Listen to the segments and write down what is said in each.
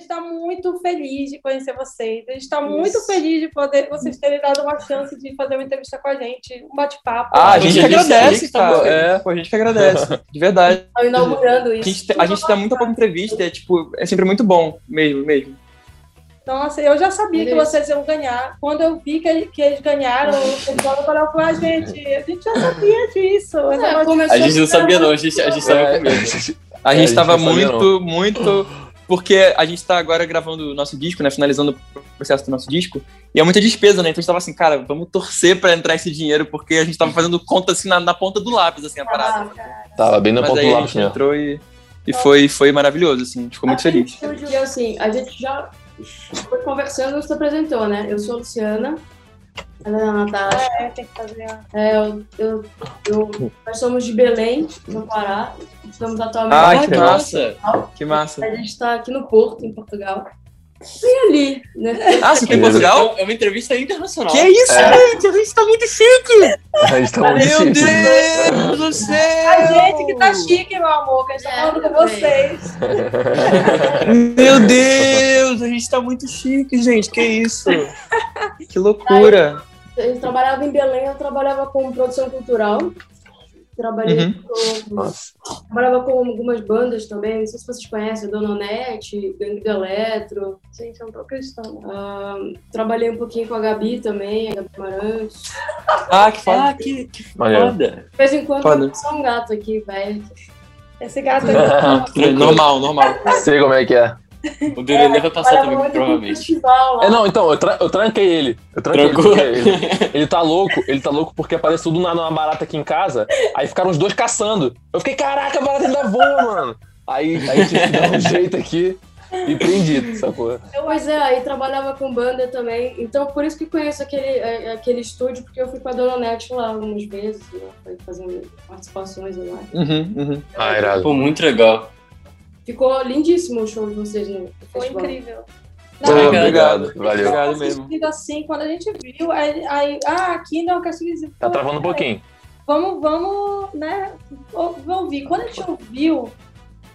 gente está muito feliz de conhecer vocês. A gente está muito feliz de poder vocês terem dado uma chance de fazer uma entrevista com a gente, um bate-papo. Ah, a gente que agradece, cara. A gente que agradece, de verdade. Estão inaugurando isso. A gente dá muita pouca entrevista, é sempre muito bom, mesmo. Nossa, eu já sabia que vocês iam ganhar. Quando eu vi que eles ganharam, eu falei, a gente já sabia disso. A gente não sabia não, a gente sabia com medo. A gente estava muito... Porque a gente está agora gravando o nosso disco, né? Finalizando o processo do nosso disco. E é muita despesa, né? Então a gente estava assim, cara, vamos torcer para entrar esse dinheiro, porque a gente estava fazendo conta assim, na ponta do lápis, assim, a parada. Tava bem na ponta do lápis, né? A gente entrou e foi maravilhoso, assim. A gente ficou muito feliz. E assim, a gente já... Foi conversando, você apresentou, né? Eu sou a Luciana, ela é a Natália. Tem que fazer. Nós somos de Belém, no Pará. Estamos atualmente. Ai, que massa! Que massa! A gente está aqui no Porto, em Portugal. Bem ali, né? Ah, você tem em Portugal? É uma entrevista internacional. Que isso, gente? A gente tá muito chique! Meu Deus do céu! A gente que tá chique, meu amor, que a gente tá falando com vocês. Meu Deus, a gente tá muito chique, gente, que isso? Que loucura! Eu trabalhava em Belém, eu trabalhava com produção cultural. Trabalhava com algumas bandas também, não sei se vocês conhecem, Dona Onete, Gangue do Eletro. Gente, eu não tô acreditando. Trabalhei um pouquinho com a Gabi também, a Gabi Marantz. Ah, que foda! Que foda! De vez em quando tem só um gato aqui, velho. Esse gato aqui. normal. Sei como é que é. O Durelê vai passar também, provavelmente. Festival, não, então, eu tranquei ele. Ele tá louco, porque apareceu do nada uma barata aqui em casa, aí ficaram os dois caçando. Eu fiquei, caraca, a barata ainda voa, mano. Aí tive que dar um jeito aqui e prendi, sacou? Pois aí trabalhava com banda também, então por isso que conheço aquele estúdio, porque eu fui pra Dona Onete lá algumas vezes, né, fazendo participações lá. Irado. Pô, muito legal. Ficou lindíssimo o show de vocês no festival. Foi incrível. Obrigado. Valeu. Obrigado mesmo. Assim, quando a gente viu, aqui não, quero dizer. Tá travando um pouquinho. Vamos, né? Ouvir. Quando a gente ouviu,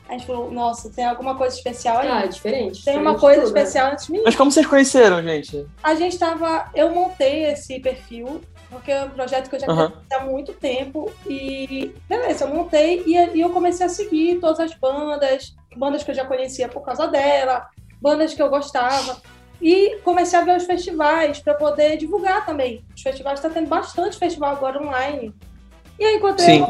a gente falou, nossa, tem alguma coisa especial aí? Ah, é diferente. Tem uma coisa especial antes de mim. Mas como vocês conheceram, gente? A gente tava... Eu montei esse perfil, porque é um projeto que eu já conheci há muito tempo. E, beleza, eu montei e eu comecei a seguir todas as bandas que eu já conhecia por causa dela, bandas que eu gostava. E comecei a ver os festivais para poder divulgar também. Os festivais, tá tendo bastante festival agora online. E aí encontrei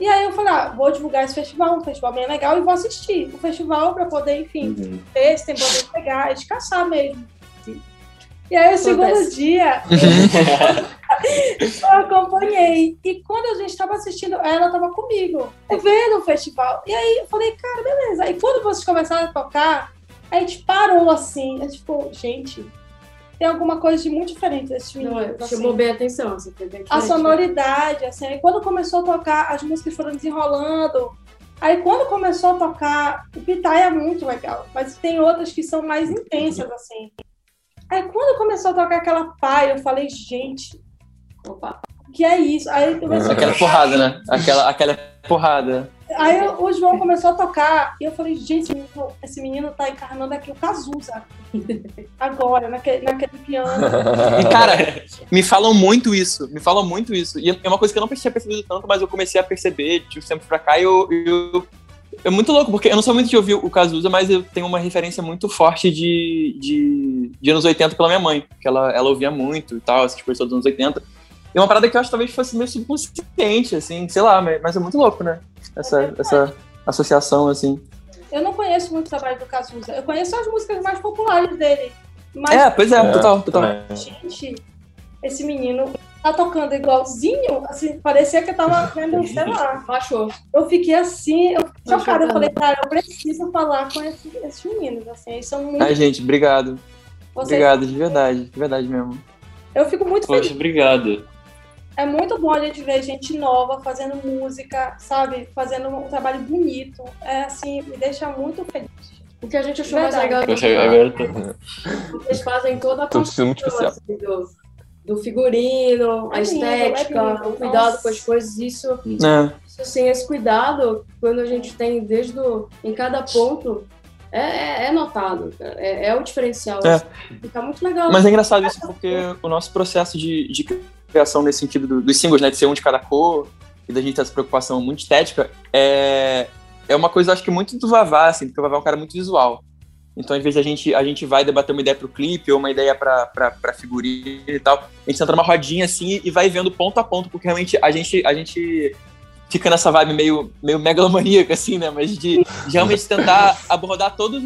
E aí eu falei, vou divulgar esse festival, um festival bem legal, e vou assistir o festival para poder, enfim, ver se tem bandas legais, caçar mesmo. E aí, o segundo dia, eu acompanhei. E quando a gente estava assistindo, ela estava comigo, vendo o festival. E aí, eu falei, cara, beleza. E quando vocês começaram a tocar, a gente parou assim. A gente ficou, gente, tem alguma coisa de muito diferente desses meninos. Assim. Chamou bem a atenção. A sonoridade, assim. Aí, quando começou a tocar, as músicas foram desenrolando. Aí, quando começou a tocar, o pitaia é muito legal. Mas tem outras que são mais intensas, assim. Aí quando começou a tocar aquela paia, eu falei, gente, o que é isso? Aí começou aquela porrada, né? Aquela porrada. Aí o João começou a tocar e eu falei, gente, esse menino tá encarnando aqui o Cazuza. Agora, naquele piano. E, cara, me falam muito isso. E é uma coisa que eu não tinha percebido tanto, mas eu comecei a perceber de um tempo pra cá e eu é muito louco, porque eu não sou muito de ouvir o Cazuza, mas eu tenho uma referência muito forte de anos 80 pela minha mãe, que ela ouvia muito e tal, essas coisas dos anos 80. E uma parada que eu acho que talvez fosse meio subconsciente, assim, sei lá, mas é muito louco, né? Essa associação, assim. Eu não conheço muito o trabalho do Cazuza, eu conheço as músicas mais populares dele. Mas... total. Gente, esse menino... Tá tocando igualzinho, assim, parecia que eu tava vendo, sei lá, baixou. Eu fiquei assim, eu fiquei chocada, eu falei, cara, eu preciso falar com esses meninos, assim, eles são muito... Ai, gente, obrigado. Vocês... Obrigado, de verdade mesmo. Eu fico muito feliz. Poxa, obrigado. É muito bom a gente ver gente nova fazendo música, sabe, fazendo um trabalho bonito, é assim, me deixa muito feliz. O que a gente achou mais legal... Vocês fazem toda a construção, assim, do figurino, a estética, o cuidado com as coisas, isso assim, esse cuidado, quando a gente tem em cada ponto, É notado, é o diferencial. É. Fica muito legal. Mas é engraçado isso, porque o nosso processo de criação nesse sentido dos singles, né, de ser um de cada cor, e da gente ter essa preocupação muito estética, é uma coisa, acho que muito do Vavá, assim, porque o Vavá é um cara muito visual. Então, às vezes, a gente vai debater uma ideia pro clipe ou uma ideia pra figurino e tal. A gente entra numa rodinha, assim, e vai vendo ponto a ponto, porque realmente a gente fica nessa vibe meio megalomaníaca, assim, né? Mas de realmente tentar abordar todos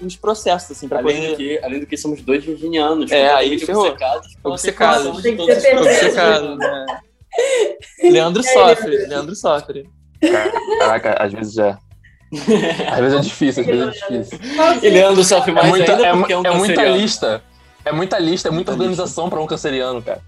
os processos, assim, pra além poder... Além do que somos dois virginianos. Aí ferrou. Obcecados. Né? Leandro sofre. Caraca, às vezes já... Às vezes é difícil. E Leandro sofre mais ainda porque é um canceriano. É muita lista, é muita organização pra um canceriano, cara.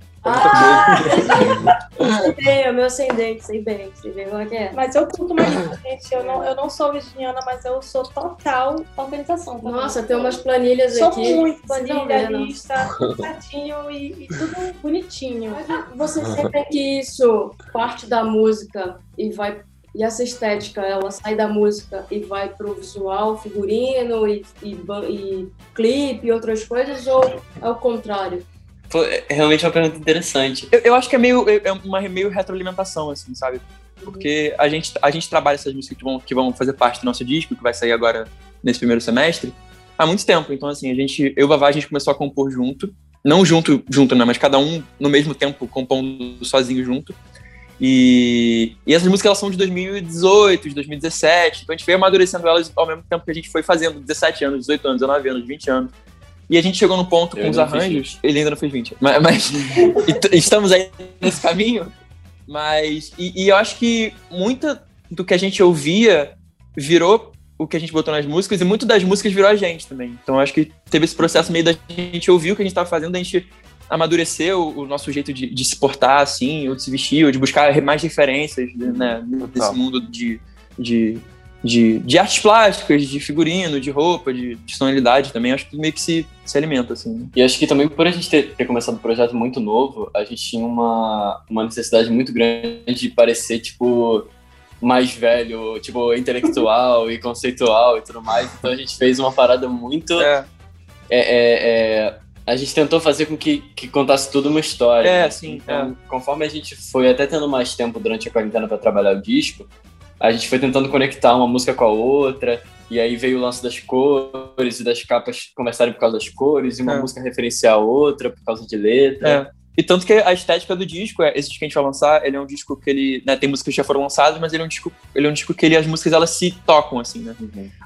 É meu ascendente, sei bem como é que é. Mas eu curto mais, gente, eu não sou virginiana, mas eu sou total organização. Também. Nossa, tem umas planilhas sou aqui. Sou muito planilha, lista, certinho e tudo bonitinho. Você sempre que isso parte da música e vai... E essa estética, ela sai da música e vai pro visual, figurino e clipe e outras coisas, ou é o contrário? Realmente é uma pergunta interessante. Eu acho que é meio retroalimentação, assim, sabe? Porque a gente trabalha essas músicas que vão fazer parte do nosso disco, que vai sair agora nesse primeiro semestre, há muito tempo. Então, assim, eu e o Vavá, a gente começou a compor junto. Não junto, né? Mas cada um, no mesmo tempo, compondo sozinho junto. E essas músicas elas são de 2018, de 2017, então a gente veio amadurecendo elas ao mesmo tempo que a gente foi fazendo, 17 anos, 18 anos, 19 anos, 20 anos. E a gente chegou no ponto com os arranjos, ele ainda não fez 20, mas estamos aí nesse caminho, mas... E eu acho que muita do que a gente ouvia virou o que a gente botou nas músicas, e muito das músicas virou a gente também. Então eu acho que teve esse processo meio da gente ouvir o que a gente estava fazendo, da gente... amadurecer o nosso jeito de se portar, assim, ou de se vestir, ou de buscar mais referências, né, desse mundo de artes plásticas, de figurino, de roupa, de sonoridade também. Acho que meio que se alimenta, assim. E acho que também por a gente ter começado um projeto muito novo, a gente tinha uma necessidade muito grande de parecer, tipo, mais velho, tipo, intelectual e conceitual e tudo mais. Então a gente fez uma parada muito... A gente tentou fazer com que contasse tudo uma história. Conforme a gente foi até tendo mais tempo durante a quarentena para trabalhar o disco, a gente foi tentando conectar uma música com a outra, e aí veio o lance das cores, e das capas começarem por causa das cores, e uma música referenciar a outra por causa de letra. E tanto que a estética do disco, esse disco que a gente vai lançar, ele é um disco que ele... Né, tem músicas que já foram lançadas, mas ele é um disco que as músicas elas se tocam, assim, né?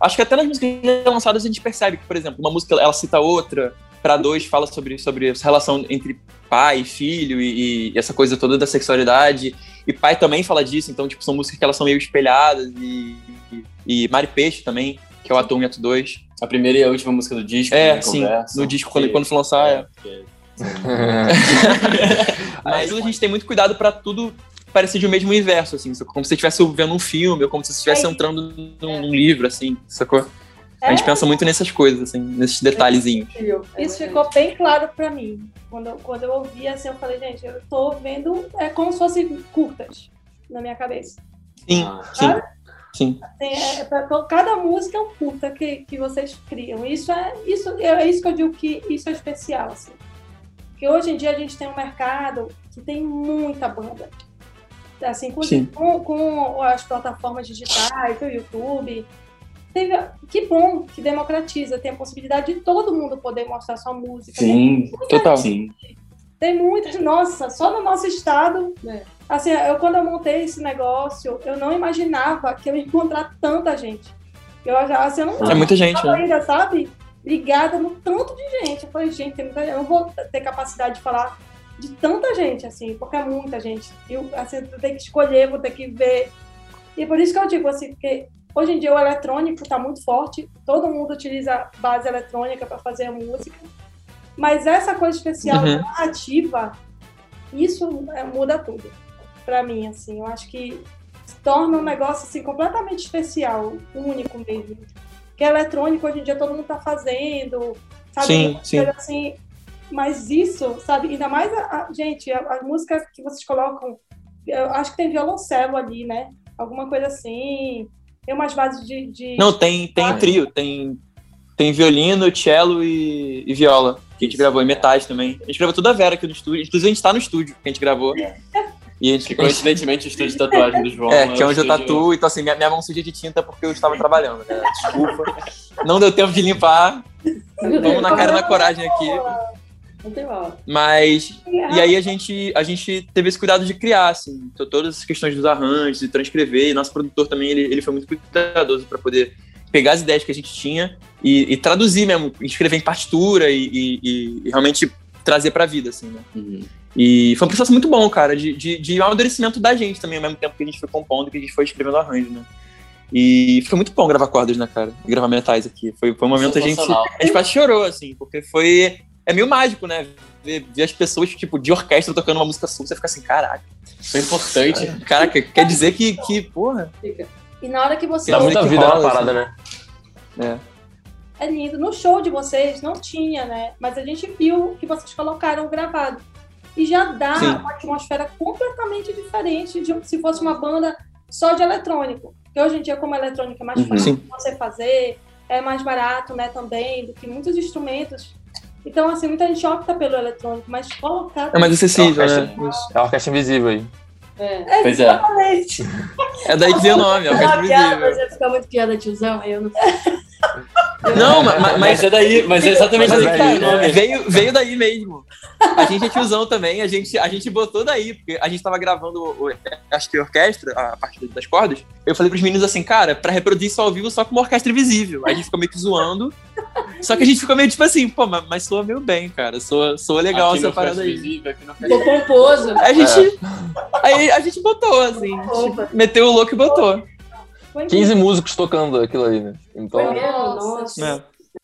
Acho que até nas músicas lançadas a gente percebe que, por exemplo, uma música ela cita outra, Pra Dois fala sobre essa relação entre pai e filho e essa coisa toda da sexualidade. E Pai também fala disso, então, tipo, são músicas que elas são meio espelhadas. E Mari Peixe também, que é o Ato 1 e Ato 2. A primeira e a última música do disco. No disco, quando for lançar. Mas a gente tem muito cuidado pra tudo parecer de um mesmo universo, assim. Como se você estivesse vendo um filme, ou como se você estivesse entrando num livro, assim, sacou? A gente pensa muito nessas coisas, assim, nesses detalhezinhos. Isso ficou bem claro pra mim. Quando eu ouvi, assim, eu falei, gente, eu tô vendo como se fossem curtas na minha cabeça. Sim. Assim, cada música é um curta que vocês criam. Isso é isso que eu digo que isso é especial, assim. Porque hoje em dia a gente tem um mercado que tem muita banda. Assim, com as plataformas digitais, o YouTube... Que bom que democratiza, tem a possibilidade de todo mundo poder mostrar sua música. Sim, total. Sim. Tem muitas, nossa, só no nosso estado. Assim, quando eu montei esse negócio, eu não imaginava que eu ia encontrar tanta gente. Eu não é muita gente, né? Ainda, sabe? Ligada no tanto de gente. Eu falei, gente, eu não vou ter capacidade de falar de tanta gente, assim, porque é muita gente. Eu, assim, vou ter que escolher, vou ter que ver. E é por isso que eu digo, assim, porque... Hoje em dia o eletrônico está muito forte, todo mundo utiliza base eletrônica para fazer a música, mas essa coisa especial ativa, isso muda tudo para mim, assim, eu acho que torna um negócio assim, completamente especial, único mesmo, porque eletrônico hoje em dia todo mundo está fazendo, sabe, assim, mas isso, sabe, ainda mais, gente, as músicas que vocês colocam, eu acho que tem violoncelo ali, né, alguma coisa assim... Tem umas bases de... Não, tem trio, tem violino, cello e viola, que a gente gravou, e metais também. A gente gravou toda a Vera aqui no estúdio, inclusive a gente tá no estúdio que a gente gravou. E a gente ficou... Coincidentemente, o estúdio de tatuagem do João. É, que é onde eu tatuo, então assim, minha mão suja de tinta porque eu estava trabalhando, né? Desculpa. Não deu tempo de limpar. Vamos na cara e na coragem aqui. Não tem aula. Mas, e aí a gente teve esse cuidado de criar, assim, todas as questões dos arranjos e transcrever, e nosso produtor também, ele foi muito cuidadoso para poder pegar as ideias que a gente tinha e traduzir mesmo, escrever em partitura e realmente trazer pra vida, assim, né? Uhum. E foi um processo muito bom, cara, de amadurecimento da gente também, ao mesmo tempo que a gente foi compondo, que a gente foi escrevendo arranjo, né? E foi muito bom gravar cordas, né, cara? E gravar metais aqui. Foi um momento a gente quase chorou, assim, porque foi... É meio mágico, né? Ver as pessoas, tipo, de orquestra tocando uma música sua, você fica assim, caraca, isso é importante. Caraca, quer dizer que porra... Fica. E na hora que você... Dá muita vida rola, na parada, assim, né? É. É lindo. No show de vocês não tinha, né? Mas a gente viu que vocês colocaram gravado. E já dá uma atmosfera completamente diferente de se fosse uma banda só de eletrônico. Porque hoje em dia, como a eletrônica é mais fácil de você fazer, é mais barato, né, também, do que muitos instrumentos... Então, assim, muita gente opta pelo eletrônico, mas colocar... É mais acessível, é orquestra, né? É a Orquestra Invisível aí. É, exatamente. É. É daí que vem o nome, é a Orquestra Invisível. Mas ia ficar muito piada, tiozão, aí eu não... Não, mas é daí, mas é exatamente mas daí, cara, o nome. Veio daí mesmo. A gente é tiozão também, a gente botou daí, porque a gente tava gravando, acho que a orquestra, a parte das cordas, eu falei pros meninos assim, cara, pra reproduzir isso ao vivo só com uma orquestra invisível. Aí a gente ficou meio que zoando, só que a gente ficou meio tipo assim, pô, mas soa meio bem, cara, soa legal aqui essa parada aí. Visível, aqui não ficou pomposo. Aí a gente botou, assim, meteu o louco e botou. 15 músicos tocando aquilo ali, né? Então... Nossa. É.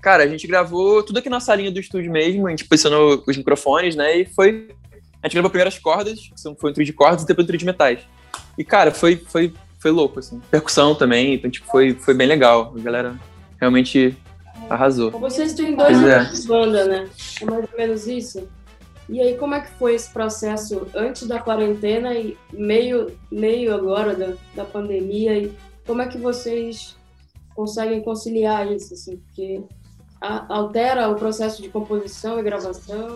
Cara, a gente gravou tudo aqui na salinha do estúdio mesmo, a gente posicionou os microfones, né? E foi... A gente gravou primeiro as cordas, que foi um trio de cordas e depois um trio de metais. E, cara, foi louco, assim. Percussão também, então, tipo, foi bem legal. A galera realmente arrasou. Vocês têm 2 anos de banda, né? É mais ou menos isso. E aí, como é que foi esse processo antes da quarentena e meio agora da pandemia? E como é que vocês conseguem conciliar isso, assim? Porque altera o processo de composição e gravação?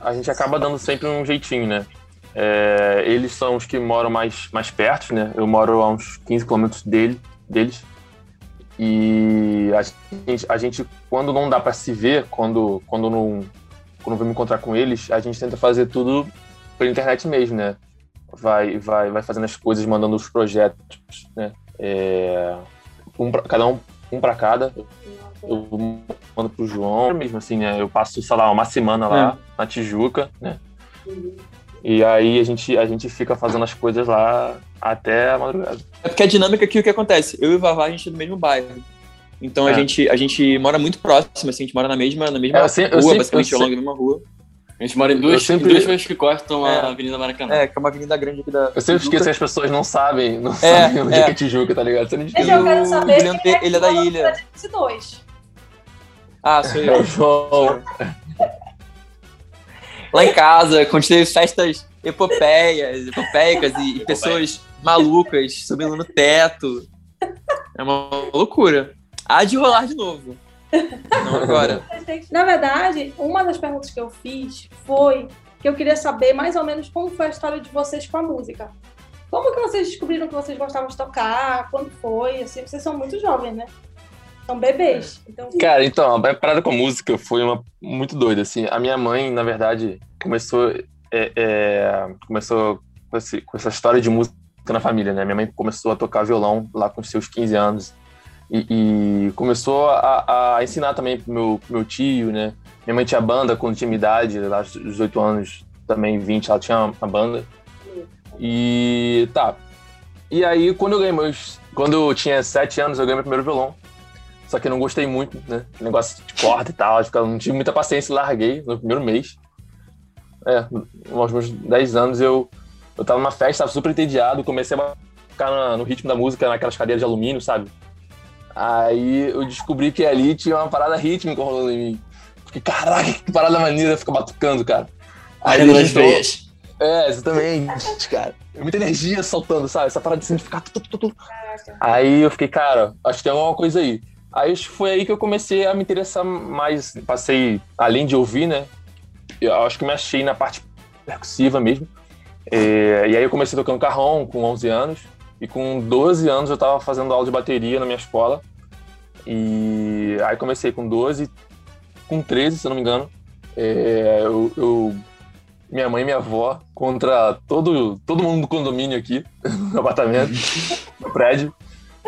A gente acaba dando sempre um jeitinho, né? Eles são os que moram mais perto, né? Eu moro a uns 15 quilômetros deles. E a gente, quando não dá para se ver, quando eu vou me encontrar com eles, a gente tenta fazer tudo pela internet mesmo, né? Vai fazendo as coisas, mandando os projetos, né? Um pra cada. Eu mando pro João mesmo, assim, né? Eu passo, sei lá, uma semana lá na Tijuca, né? E aí a gente fica fazendo as coisas lá até a madrugada. É porque a dinâmica aqui, o que acontece? Eu e o Vavá, a gente é do mesmo bairro. Então a gente mora muito próximo, assim, a gente mora na mesma rua, basicamente, ao longo da mesma rua. A gente mora em duas ruas que cortam a Avenida Maracanã. É, que é uma avenida grande aqui da... Eu sempre esqueço que as pessoas não sabem onde é Tijuca, tá ligado? Você não esquece. Eu quero saber quem é que da ilha. Ah, sou eu. É o João. Lá em casa, quando teve festas epopeicas e pessoas malucas subindo no teto. É uma loucura. Há de rolar de novo. Não agora. Na verdade, uma das perguntas que eu fiz foi que eu queria saber mais ou menos como foi a história de vocês com a música. Como que vocês descobriram que vocês gostavam de tocar? Quando foi? Assim, vocês são muito jovens, né? São bebês. Então... Cara, então, a parada com a música foi muito doida, assim. A minha mãe, na verdade, começou com essa história de música na família, né? Minha mãe começou a tocar violão lá com seus 15 anos. E começou a ensinar também pro meu tio, né? Minha mãe tinha banda quando tinha minha idade, lá aos 18 anos, também 20, ela tinha uma banda. E tá. E aí, quando eu tinha 7 anos, eu ganhei meu primeiro violão. Só que eu não gostei muito, né? Negócio de corda e tal, eu não tive muita paciência, larguei no primeiro mês. Aos meus 10 anos, eu tava numa festa, tava super entediado, comecei a ficar no ritmo da música, naquelas cadeiras de alumínio, sabe? Aí eu descobri que ali tinha uma parada rítmica rolando em mim. Porque, caraca, que parada maneira, fica batucando, cara. Aí eu É, exatamente, cara. Muita energia soltando, sabe? Essa parada de significar. Aí eu fiquei, cara, acho que tem alguma coisa aí. Aí foi aí que eu comecei a me interessar mais. Passei, além de ouvir, né? Eu acho que me achei na parte percussiva mesmo. E aí eu comecei tocando carrom com 11 anos. E com 12 anos eu tava fazendo aula de bateria na minha escola. E aí comecei com 12, com 13, se eu não me engano. Minha mãe e minha avó contra todo mundo do condomínio aqui, no apartamento, no prédio,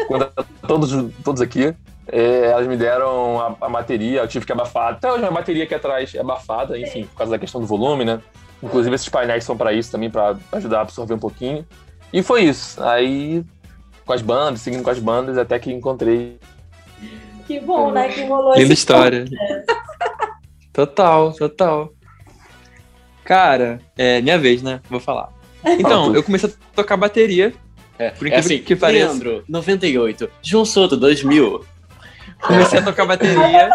contra todos aqui. Elas me deram a bateria, eu tive que abafar. Até hoje a bateria aqui atrás é abafada, enfim, por causa da questão do volume, né? Inclusive esses painéis são para isso também, para ajudar a absorver um pouquinho. E foi isso. Aí, com as bandas, seguindo com as bandas, até que encontrei. Que bom, né? Que rolou linda história. Total. Cara, é minha vez, né? Vou falar. Então, eu comecei a tocar bateria. Por incrível que pareça. Leandro, 98. João Sotto, 2000. Comecei a tocar bateria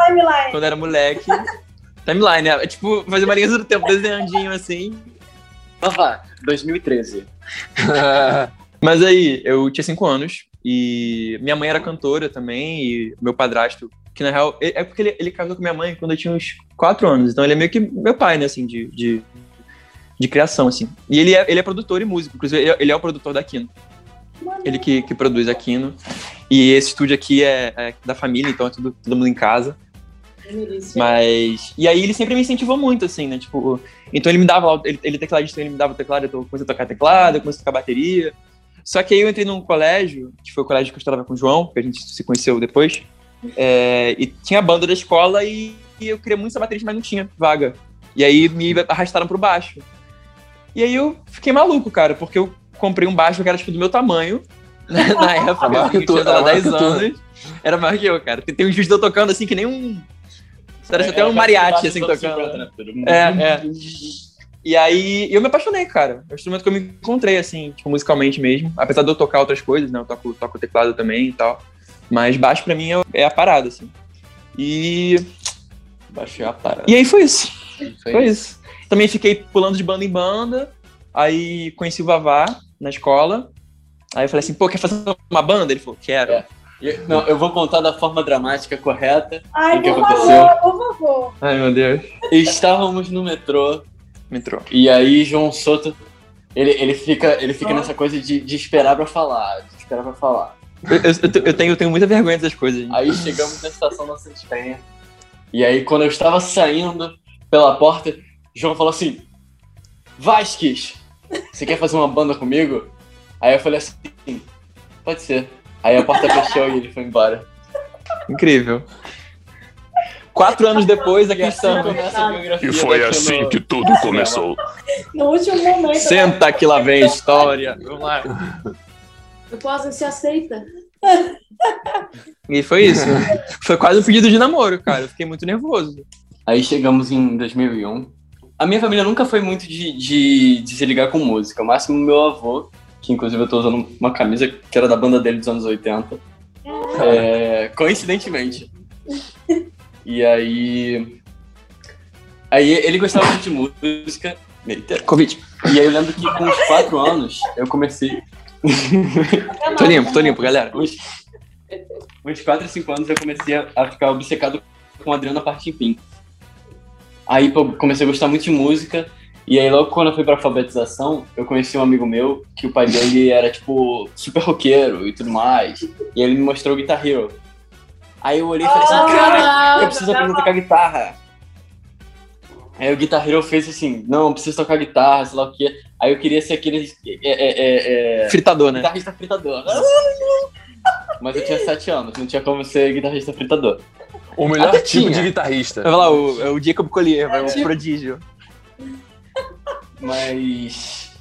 quando era moleque. Timeline, né? Tipo, fazer uma linha do tempo, desenhadinho assim. Vavá, 2013. Mas aí, eu tinha 5 anos e minha mãe era cantora também e meu padrasto, que na real, é porque ele casou com minha mãe quando eu tinha uns 4 anos, então ele é meio que meu pai, né, assim, de criação, assim. E ele é produtor e músico, inclusive ele é o produtor da Aquino. Ele que produz a Aquino. E esse estúdio aqui é da família, então é tudo, todo mundo em casa. Mas, e aí ele sempre me incentivou muito, assim, né, tipo, então ele me dava, ele tecladista, ele me dava o teclado, eu comecei a tocar teclado, eu comecei a tocar bateria, só que aí eu entrei num colégio, que foi o colégio que eu estudava com o João, que a gente se conheceu depois, e tinha a banda da escola e eu queria muito essa baterista, mas não tinha vaga, e aí me arrastaram pro baixo, e aí eu fiquei maluco, cara, porque eu comprei um baixo que era, tipo, do meu tamanho, na época, eu tinha 10 anos, era maior que eu, cara, tem um juiz de eu tocando, assim, que nem um... Era até um mariachi, assim, tocando. E aí, eu me apaixonei, cara. É um instrumento que eu me encontrei, assim, tipo, musicalmente mesmo. Apesar de eu tocar outras coisas, né? Eu toco teclado também e tal. Mas baixo, pra mim, é a parada, assim. E... Baixo é a parada. E aí foi isso. Também fiquei pulando de banda em banda. Aí, conheci o Vavá na escola. Aí eu falei assim, pô, quer fazer uma banda? Ele falou, quero. Não, eu vou contar da forma dramática correta. Ai, o que aconteceu. Ai, por favor. Ai, meu Deus. Estávamos no metrô. E aí, João Sotto, ele fica nessa coisa de esperar pra falar. Eu tenho muita vergonha dessas coisas. Gente. Aí chegamos na estação da Santa Espenha. E aí, quando eu estava saindo pela porta, João falou assim, Vasquez, você quer fazer uma banda comigo? Aí eu falei assim, pode ser. Aí a porta fechou e ele foi embora. Incrível. 4 anos depois, aqui estamos. E foi assim que tudo começou. No último momento. Senta que lá vem a história. Vamos lá. Eu posso se aceita. E foi isso. Foi quase um pedido de namoro, cara. Eu fiquei muito nervoso. Aí chegamos em 2001. A minha família nunca foi muito de se ligar com música. O máximo meu avô... que inclusive eu tô usando uma camisa que era da banda dele dos anos 80, coincidentemente. E aí ele gostava muito de música, Covid. E aí eu lembro que com uns 4 anos eu comecei... tô limpo, galera. Uns 4 e 5 anos eu comecei a ficar obcecado com o Adriano Partimpim. Aí eu comecei a gostar muito de música. E aí, logo quando eu fui pra alfabetização, eu conheci um amigo meu, que o pai dele era, tipo, super roqueiro e tudo mais. E ele me mostrou o Guitar Hero. Aí eu olhei e falei assim, cara, eu preciso aprender a tocar guitarra. Aí o Guitar Hero fez assim, não, eu preciso tocar guitarra, sei lá o quê. Aí eu queria ser aquele... fritador, né? Guitarrista fritador. Mas eu tinha 7 anos, não tinha como ser guitarrista fritador. O melhor de guitarrista. Vai lá, o Jacob Collier, vai, um prodígio. Mas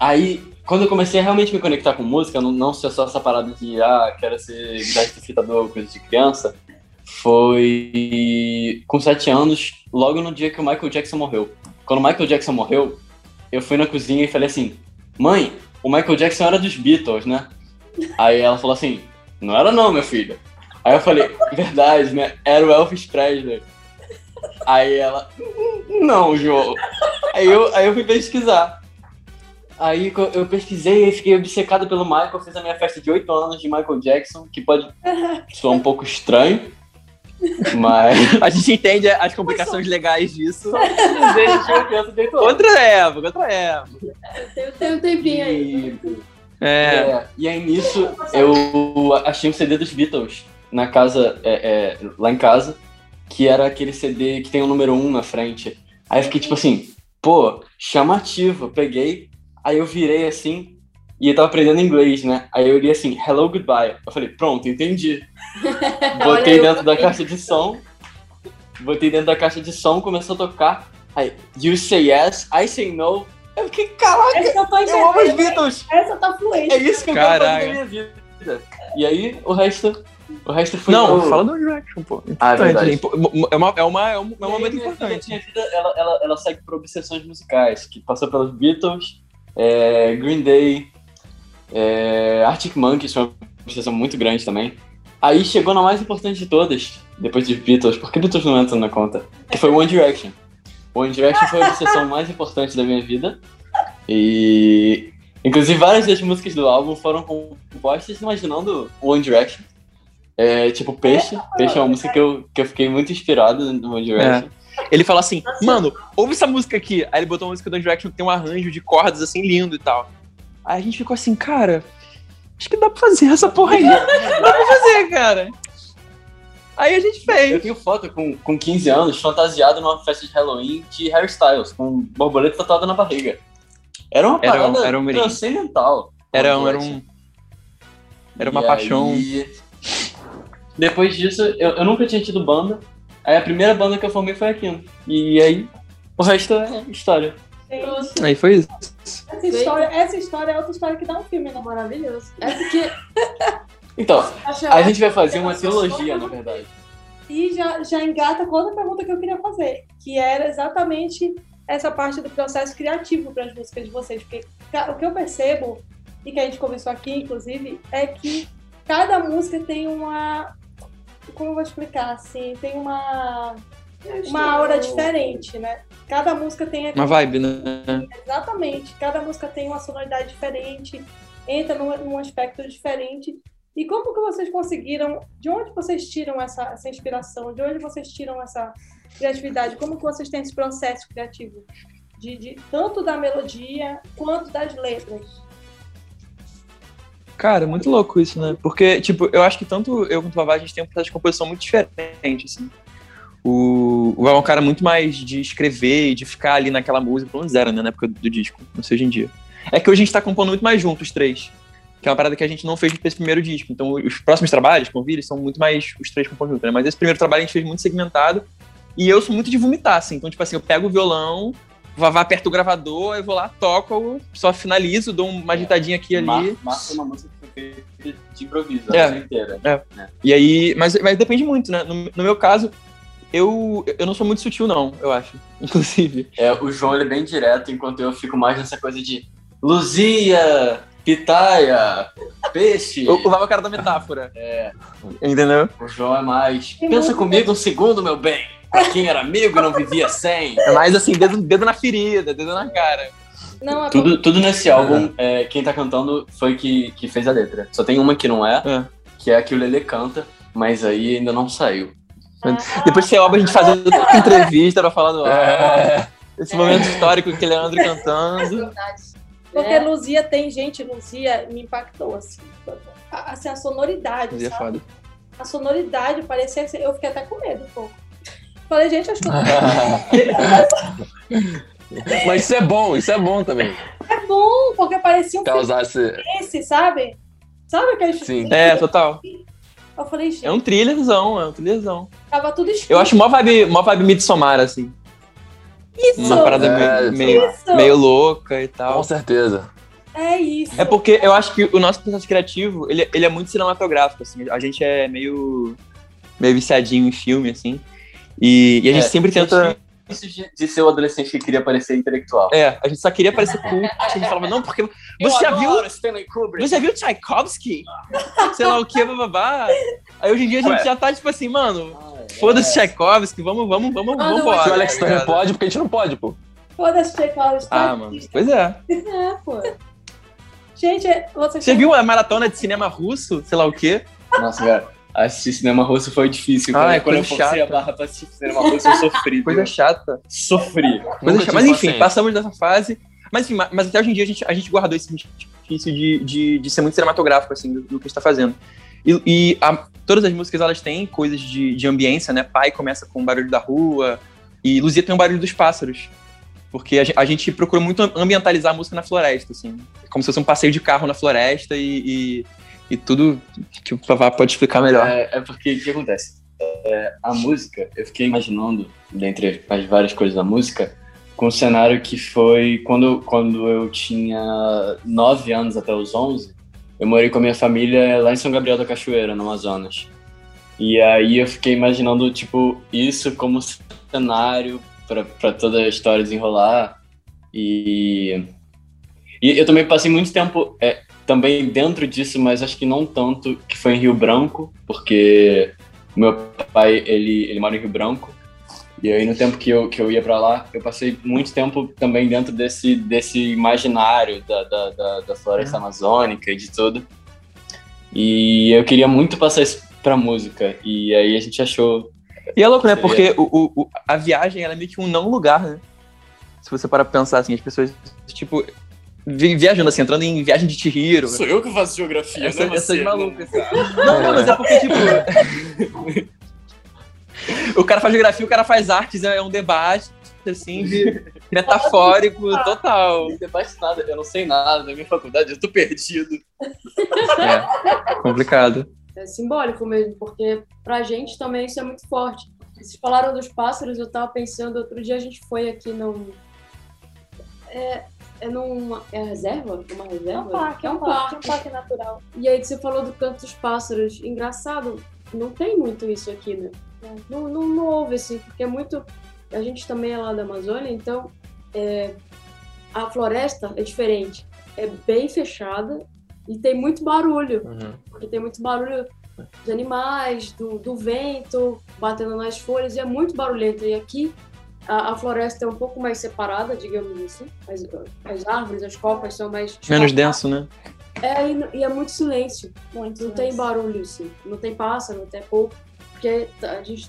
aí, quando eu comecei a realmente me conectar com música, não ser só essa parada de quero ser guitarrista fritador, coisa de criança, foi com 7 anos, logo no dia que o Michael Jackson morreu. Quando o Michael Jackson morreu, eu fui na cozinha e falei assim, mãe, o Michael Jackson era dos Beatles, né? Aí ela falou assim, não era não, meu filho. Aí eu falei, verdade, né? Era o Elvis Presley. Aí ela, não, João. Aí eu fui pesquisar. Aí eu pesquisei e fiquei obcecado pelo Michael, fiz a minha festa de 8 anos de Michael Jackson, que pode soar um pouco estranho, mas... A gente entende as complicações legais disso. Outra época. Tem um tempinho aí. E aí nisso, eu achei um CD dos Beatles, na casa, lá em casa, que era aquele CD que tem o número 1 na frente. Aí eu fiquei tipo assim, pô, chamativo, eu peguei. Aí eu virei assim, e eu tava aprendendo inglês, né? Aí eu li assim, hello, goodbye. Eu falei, pronto, entendi. Botei dentro da caixa de som, começou a tocar. Aí, you say yes, I say no. Eu fiquei, caraca, eu amo os Beatles. Essa tá fluente. É isso que eu quero fazer na minha vida. E aí, o resto foi... Não, fala do One Direction, pô. Ah, verdade. É um momento importante. Minha vida, ela segue por obsessões musicais, que passou pelos Beatles... Green Day, Arctic Monkeys, foi uma obsessão muito grande também. Aí chegou na mais importante de todas, depois dos Beatles, porque Beatles não entram na conta, que foi One Direction. One Direction foi a obsessão mais importante da minha vida. E, inclusive, várias das músicas do álbum foram compostas imaginando One Direction. Tipo Peixe. Peixe é uma música que eu fiquei muito inspirado no One Direction. Ele fala assim, mano, ouve essa música aqui. Aí ele botou uma música do One Direction que tem um arranjo de cordas assim lindo e tal. Aí a gente ficou assim, cara, acho que dá pra fazer essa porra aí. Dá pra fazer, cara. Aí a gente fez. Eu tenho foto com 15 anos, fantasiado numa festa de Halloween de Harry Styles, com borboleta tatuada na barriga. Era uma parada transcendental. Era uma paixão. Depois disso, eu nunca tinha tido banda. Aí a primeira banda que eu formei foi Aquino. E aí, o resto é história. Isso. Aí foi isso. Essa história é outra história que dá um filme, né? Maravilhoso. Então, a gente vai fazer uma teologia, na verdade. E já engata com outra pergunta que eu queria fazer, que era exatamente essa parte do processo criativo para as músicas de vocês. Porque o que eu percebo, e que a gente conversou aqui, inclusive, é que cada música tem uma... Como eu vou explicar, assim, tem uma aura diferente, né? Cada música tem... Uma vibe, né? Exatamente. Cada música tem uma sonoridade diferente, entra num aspecto diferente. E como que vocês conseguiram... De onde vocês tiram essa inspiração? De onde vocês tiram essa criatividade? Como que vocês têm esse processo criativo? Tanto da melodia, quanto das letras? Cara, muito louco isso, né? Porque, tipo, eu acho que tanto eu quanto o Vavá, a gente tem um processo de composição muito diferente, assim. O Vavá é um cara muito mais de escrever e de ficar ali naquela música, pelo menos era, né, na época do disco, não sei hoje em dia. É que hoje a gente tá compondo muito mais juntos, os três, que é uma parada que a gente não fez no primeiro disco. Então, os próximos trabalhos, como viram, são muito mais os três compondo juntos, né? Mas esse primeiro trabalho a gente fez muito segmentado e eu sou muito de vomitar, assim. Então, tipo assim, eu pego o violão, o Vavá aperta o gravador, eu vou lá, toco, só finalizo, dou uma agitadinha aqui e ali. Marca uma música que foi feita de improviso, a música inteira. E aí, mas depende muito, né? No meu caso, eu não sou muito sutil, não, eu acho, inclusive. O João, ele é bem direto, enquanto eu fico mais nessa coisa de Luzia, pitaia, peixe. O Vavá é o cara da metáfora. Entendeu? O João é mais, pensa comigo um segundo, meu bem. Pra quem era amigo não vivia sem. É mais assim, dedo na ferida, dedo na cara. Não, tudo nesse álbum, quem tá cantando foi que fez a letra. Só tem uma que não é, que é a que o Lelê canta, mas aí ainda não saiu. Depois que saiu o álbum, a gente fazia entrevista pra falar do álbum. Esse momento histórico que o Leandro cantando. É verdade. Porque Luzia tem gente, Luzia me impactou, assim. Assim, a sonoridade, Luzia sabe? Foda. A sonoridade parecia que... Eu fiquei até com medo um pouco. Falei, gente, acho que... Mas isso é bom também. É bom, porque parecia um filme, sabe? Sabe aquele filme? Sim, total. Eu falei, gente... É um thrillerzão. Tava tudo escuro. Eu acho mó vibe Midsommar, assim. Isso! Uma parada meio louca e tal. Com certeza. É isso. É porque eu acho que o nosso processo criativo, ele é muito cinematográfico, assim. A gente é meio viciadinho em filme, assim. E a gente sempre tenta... Isso de ser o adolescente que queria parecer intelectual. A gente só queria parecer cool. A gente falava, não, porque... Você já viu Tchaikovsky? Sei lá o que, bababá. Aí hoje em dia a gente já tá tipo assim, mano, foda-se Tchaikovsky, vamos embora. Se o Alex também pode, porque a gente não pode, pô. Foda-se, Che Cláudio. Ah, mano. Pois é. É, pô. Gente, você viu a maratona de cinema russo? Sei lá o quê? Nossa, cara. Assistir cinema russo foi difícil. Ah, é, quando eu forcei a barra pra assistir cinema russo, eu sofri. Coisa chata. Sofri. Mas enfim, passamos dessa fase. Mas, enfim, mas até hoje em dia a gente guardou esse difícil de ser muito cinematográfico, assim, do que a gente tá fazendo. Todas as músicas, elas têm coisas de ambiência, né? Pai começa com o barulho da rua e Luzia tem o barulho dos pássaros. Porque a gente procura muito ambientalizar a música na floresta, assim. Como se fosse um passeio de carro na floresta e tudo que o Vavá pode explicar melhor. É porque o que acontece? A música, eu fiquei imaginando, dentre as várias coisas da música, com um cenário que foi quando eu tinha 9 anos até os 11, eu morei com a minha família lá em São Gabriel da Cachoeira, no Amazonas. E aí eu fiquei imaginando, tipo, isso como cenário para toda a história desenrolar. E eu também passei muito tempo também dentro disso, mas acho que não tanto, que foi em Rio Branco, porque meu pai, ele mora em Rio Branco, e aí no tempo que eu ia para lá, eu passei muito tempo também dentro desse imaginário da floresta amazônica e de tudo, e eu queria muito passar isso pra música, e aí a gente achou... E é louco, né, porque a viagem, ela é meio que um não lugar, né, se você parar pra pensar, assim, as pessoas, tipo... viajando, assim, entrando em viagem de Chihiro. Sou eu que faço geografia, não é você. Essas malucas. Não, mas é porque, tipo... o cara faz geografia, o cara faz artes, é um debate, assim, de metafórico, total. Não debate nada, eu não sei nada da minha faculdade, eu tô perdido. É, complicado. É simbólico mesmo, porque pra gente também isso é muito forte. Vocês falaram dos pássaros, eu tava pensando, outro dia a gente foi aqui no... É reserva? Uma reserva? É um parque natural. E aí você falou do canto dos pássaros. Engraçado, não tem muito isso aqui, né? Não houve, assim, porque é muito... A gente também é lá da Amazônia, então a floresta é diferente. É bem fechada e tem muito barulho. Uhum. Porque tem muito barulho dos animais, do vento, batendo nas folhas, e é muito barulhento. E aqui... A floresta é um pouco mais separada, digamos assim. As árvores, as copas são mais... Menos denso, né? E é muito silêncio. Muito não silêncio. Tem barulho, assim. Não tem pássaro, não tem pouco. Porque a gente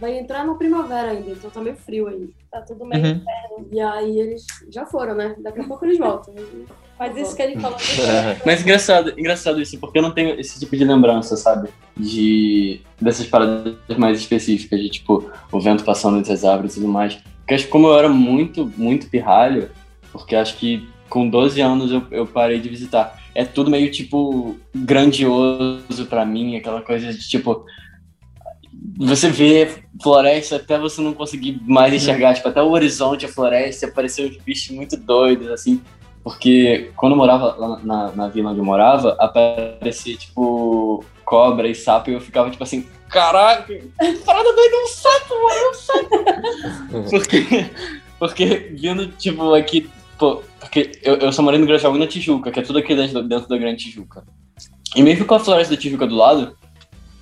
vai entrar na primavera ainda, então tá meio frio ainda. Tá tudo meio inverno. E aí eles já foram, né? Daqui a pouco eles voltam. Mas isso que a gente falou... Mas engraçado isso, porque eu não tenho esse tipo de lembrança, sabe? Dessas paradas mais específicas, de tipo, o vento passando entre as árvores e tudo mais. Porque acho que como eu era muito, muito pirralho, porque acho que com 12 anos eu parei de visitar. É tudo meio, tipo, grandioso pra mim, aquela coisa de, tipo... Você vê floresta até você não conseguir mais enxergar, tipo, até o horizonte, a floresta, apareceu uns bichos muito doidos, assim, porque quando eu morava lá na vila onde eu morava, aparecia, tipo, cobra e sapo, e eu ficava, tipo, assim, caraca, parada doida, um sapo, mano, um sapo! Porque vindo, tipo, aqui, pô, porque eu só morei no Grajaú e na Tijuca, que é tudo aqui dentro da Grande Tijuca, e mesmo com a floresta da Tijuca do lado,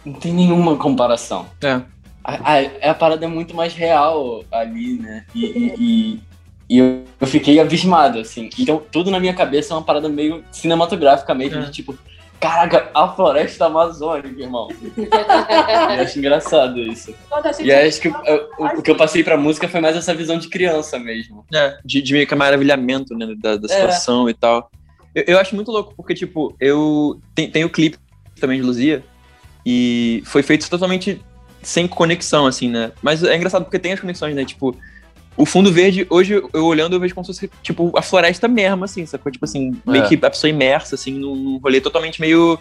não tem nenhuma comparação. É. A parada é muito mais real ali, né? E eu fiquei abismado, assim. Então, tudo na minha cabeça é uma parada meio cinematográfica mesmo, de tipo, caraca, a floresta amazônica, irmão. Eu acho engraçado isso. E acho que o que eu passei pra música foi mais essa visão de criança mesmo. É, de meio que maravilhamento, né, da situação e tal. Eu acho muito louco, porque, tipo, eu tenho o clipe também de Luzia, e foi feito totalmente sem conexão, assim, né? Mas é engraçado porque tem as conexões, né? Tipo, o fundo verde, hoje eu olhando, eu vejo como se fosse, tipo, a floresta mesmo, assim, sacou? Tipo assim, meio que a pessoa imersa, assim, num rolê totalmente meio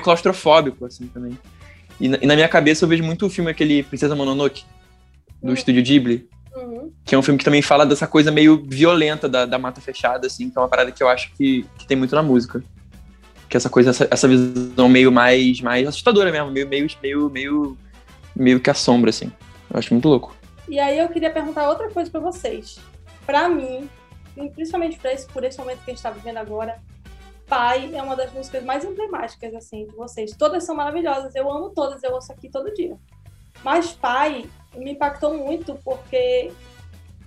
claustrofóbico, assim, também. E na minha cabeça eu vejo muito o filme, aquele Princesa Mononoke, do estúdio Ghibli, que é um filme que também fala dessa coisa meio violenta da mata fechada, assim, que é uma parada que eu acho que tem muito na música. Que essa coisa, essa visão meio mais assustadora mesmo, meio que assombra, assim. Eu acho muito louco. E aí eu queria perguntar outra coisa pra vocês. Pra mim, principalmente por esse momento que a gente tá vivendo agora, Pai é uma das músicas mais emblemáticas, assim, de vocês. Todas são maravilhosas, eu amo todas, eu ouço aqui todo dia. Mas Pai me impactou muito porque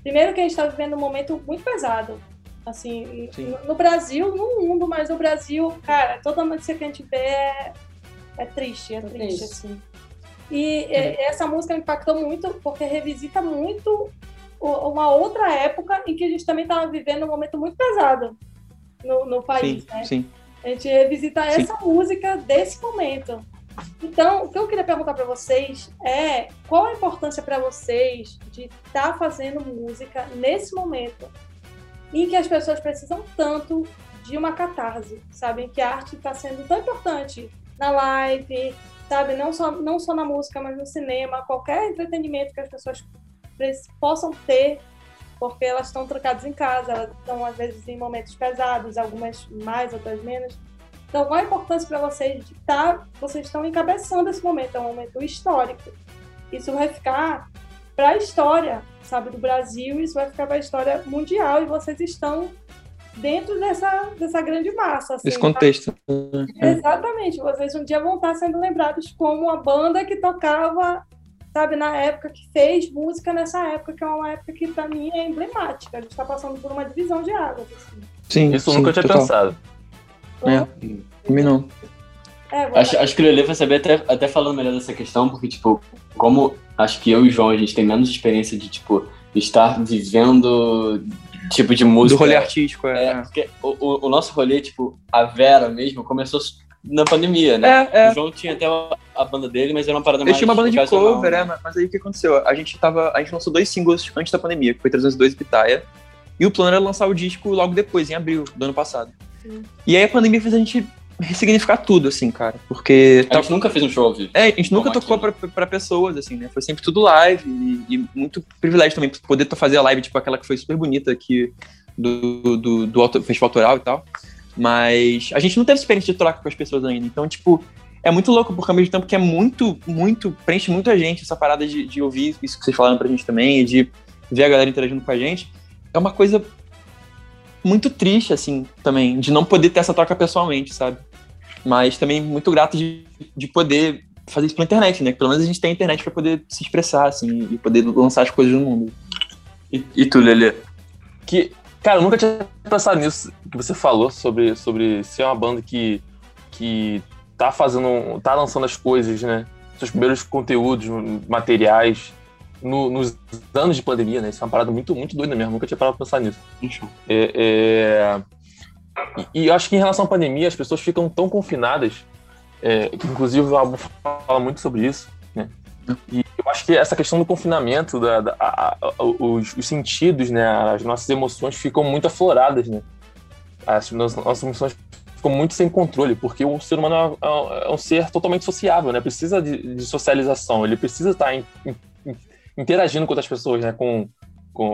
Primeiro que a gente está vivendo um momento muito pesado, assim, no Brasil, no mundo, mas no Brasil, cara, toda notícia que a gente vê é triste, assim. E essa música impactou muito porque revisita muito uma outra época em que a gente também estava vivendo um momento muito pesado no país, sim, né? Sim. A gente revisita essa música desse momento. Então, o que eu queria perguntar para vocês é qual a importância para vocês de estar fazendo música nesse momento em que as pessoas precisam tanto de uma catarse, sabem? Que a arte está sendo tão importante na live, sabe? Não só na música, mas no cinema, qualquer entretenimento que as pessoas possam ter, porque elas estão trancadas em casa, elas estão, às vezes, em momentos pesados, algumas mais, outras menos. Então, qual a importância para vocês de estar... Vocês estão encabeçando esse momento, é um momento histórico. Isso vai ficar para a história, sabe, do Brasil, isso vai ficar para a história mundial, e vocês estão dentro dessa grande massa. Assim, esse contexto. Tá? Exatamente. Vocês um dia vão estar sendo lembrados como a banda que tocava, sabe, na época, que fez música nessa época, que é uma época que, para mim, é emblemática. A gente está passando por uma divisão de águas. Assim. Sim, isso nunca tinha pensado. Também não. Acho que o Lelê vai saber até falando melhor dessa questão, porque, tipo, como acho que eu e o João, a gente tem menos experiência de, tipo, estar vivendo tipo de música. Do rolê artístico, porque o nosso rolê, tipo, a Vera mesmo, começou na pandemia, né? O João tinha até a banda dele, mas era uma parada mais... Eu tinha uma banda de cover, mas aí o que aconteceu? A gente lançou 2 singles antes da pandemia, que foi 302 e Pitaia, e o plano era lançar o disco logo depois, em abril do ano passado. E aí a pandemia fez a gente ressignificar tudo, assim, cara, porque... A gente nunca fez um show ao vivo. A gente nunca tocou pra pessoas, assim, né? Foi sempre tudo live, e muito privilégio também poder fazer a live, tipo, aquela que foi super bonita aqui do Festival Autoral e tal, mas a gente não teve experiência de troca com as pessoas ainda, então, tipo, é muito louco, porque ao mesmo tempo que é muito, muito, preenche muito a gente, essa parada de ouvir isso que vocês falaram pra gente também, e de ver a galera interagindo com a gente, é uma coisa... muito triste, assim, também, de não poder ter essa troca pessoalmente, sabe? Mas também muito grato de poder fazer isso pela internet, né? Pelo menos a gente tem internet pra poder se expressar, assim, e poder lançar as coisas no mundo. E tu, Lelê? Cara, eu nunca tinha pensado nisso que você falou sobre ser uma banda que tá lançando as coisas, né? Seus primeiros conteúdos, materiais... Nos anos de pandemia, né? Isso é uma parada muito, muito doida mesmo, nunca tinha parado pra pensar nisso. E eu acho que em relação à pandemia, as pessoas ficam tão confinadas, que inclusive o álbum fala muito sobre isso, né? E eu acho que essa questão do confinamento, os sentidos, né? As nossas emoções ficam muito afloradas, né? As nossas emoções ficam muito sem controle, porque o ser humano é um ser totalmente sociável, né? Precisa de socialização, ele precisa estar interagindo com outras pessoas, né,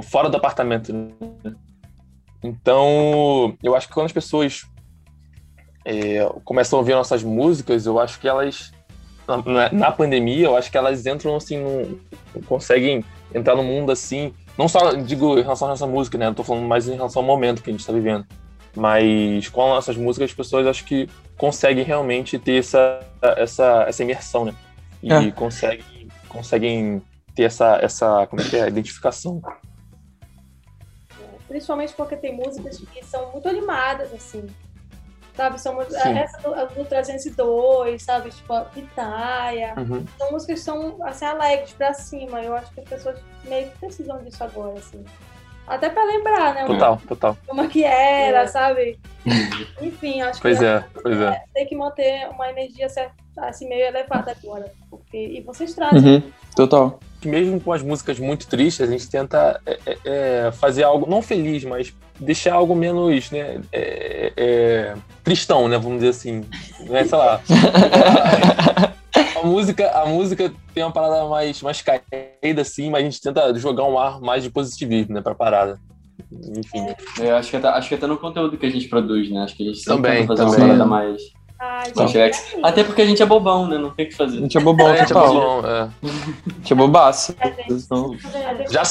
fora do apartamento, né? Então, eu acho que quando as pessoas começam a ouvir nossas músicas, eu acho que elas, na pandemia, eu acho que elas entram, assim, conseguem entrar no mundo, assim, não só, digo, em relação à nossa música, né, eu tô falando mais em relação ao momento que a gente tá vivendo, mas com as nossas músicas, as pessoas, acho que conseguem realmente ter essa imersão, né, e conseguem ter essa como é que é, identificação. Principalmente porque tem músicas que são muito animadas, assim, sabe? São essa do 302, sabe? Tipo, a Pitaia. São músicas que são, assim, alegres, pra cima. Eu acho que as pessoas meio que precisam disso agora, assim. Até pra lembrar, né? Total. Como que era, sabe? Enfim, acho que tem que manter uma energia certa, assim, meio elevada agora. E vocês trazem. Total. Mesmo com as músicas muito tristes, a gente tenta fazer algo, não feliz, mas deixar algo menos, né, tristão, né, vamos dizer assim. Né, sei lá. A música tem uma parada mais caída, assim, mas a gente tenta jogar um ar mais de positivismo, né, pra parada. Enfim. Eu acho que até no conteúdo que a gente produz, né, acho que a gente sempre tenta fazer uma parada mais... Até porque a gente é bobão, né? Não tem o que fazer. A gente é bobão. A gente é bobaço.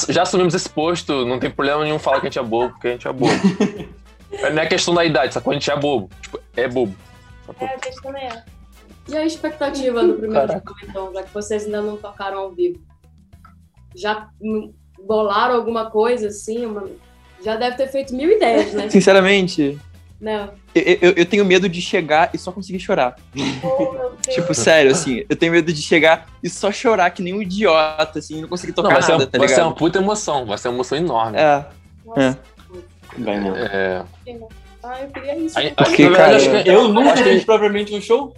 Já assumimos esse posto, não tem problema nenhum falar que a gente é bobo, porque a gente é bobo. Não é questão da idade, sacou? A gente é bobo. Tipo, é bobo. A gente também é. E a expectativa do primeiro disco, então, já que vocês ainda não tocaram ao vivo? Já bolaram alguma coisa, assim, uma... já deve ter feito 1010, né? Sinceramente... Não. Eu tenho medo de chegar e só conseguir chorar. Oh, tipo, sério, assim, eu tenho medo de chegar e só chorar que nem um idiota, assim, não conseguir tocar nada, tá ligado? Vai ser uma puta emoção, vai ser uma emoção enorme. É. Nossa, é. Ah, eu queria isso. Aí, okay, cara, eu nunca vi propriamente um show.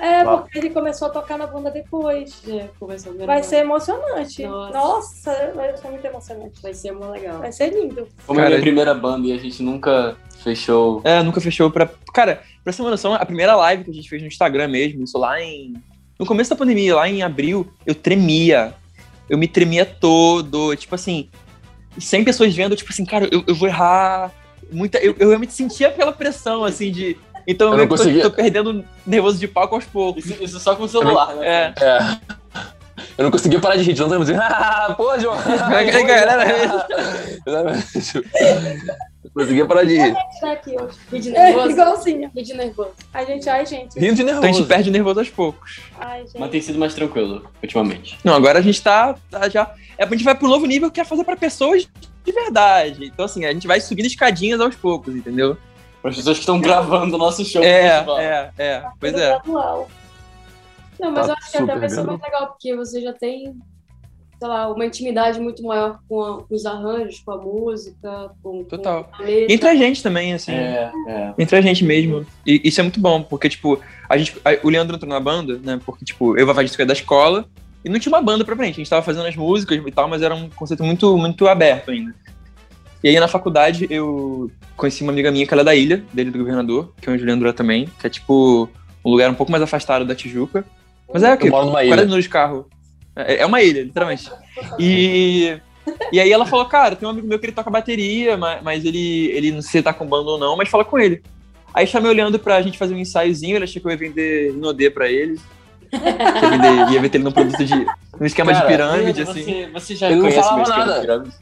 É, porque ele começou a tocar na banda depois. É, começou a ver. Vai ser emocionante. Nossa, vai ser muito emocionante. Vai ser muito legal. Vai ser lindo. Como é a minha primeira banda e a gente nunca fechou. É, nunca fechou pra. Cara, pra ser uma noção, a primeira live que a gente fez no Instagram mesmo, isso lá em. No começo da pandemia, lá em abril, eu tremia. Eu me tremia todo. Tipo assim, 100 pessoas vendo, tipo assim, cara, eu vou errar. Muita... Eu realmente sentia aquela pressão, assim, de. Então eu tô perdendo nervoso de palco aos poucos. Isso só com o celular, né? Eu não conseguia parar de rir, não tava dizendo, ah, pô, João! Eu conseguia parar de rir. Igualzinho. Rir de nervoso. Rio de nervoso. Então a gente perde nervoso aos poucos. Ai, gente. Mas tem sido mais tranquilo, ultimamente. Não, agora a gente tá já... A gente vai pro novo nível que é fazer pra pessoas de verdade. Então assim, a gente vai subindo escadinhas aos poucos, entendeu? Para as pessoas que estão gravando o nosso show. Pois é. Não, mas eu acho que até vai ser muito legal, porque você já tem, sei lá, uma intimidade muito maior com os arranjos, com a música, com... Total. Com a letra. Entre a gente também, assim. Entre a gente mesmo. E isso é muito bom, porque, tipo, o Leandro entrou na banda, né, porque, tipo, eu e o Vavá da escola, e não tinha uma banda propriamente, a gente tava fazendo as músicas e tal, mas era um conceito muito, muito aberto ainda. E aí, na faculdade, eu conheci uma amiga minha que ela é da ilha, dele do Governador, que é onde o Leandro é também, que é, tipo, um lugar um pouco mais afastado da Tijuca. Mas é o quê? 40 minutos de carro. É uma ilha, literalmente. E aí ela falou, cara, tem um amigo meu que ele toca bateria, mas ele não sei se tá com banda ou não, mas fala com ele. Aí chamei o Leandro pra gente fazer um ensaiozinho, ele achou que eu ia vender Rinodê pra ele. Ia vender ele num produto de... num esquema de pirâmide, assim. Você já conhece o meu esquema de pirâmide?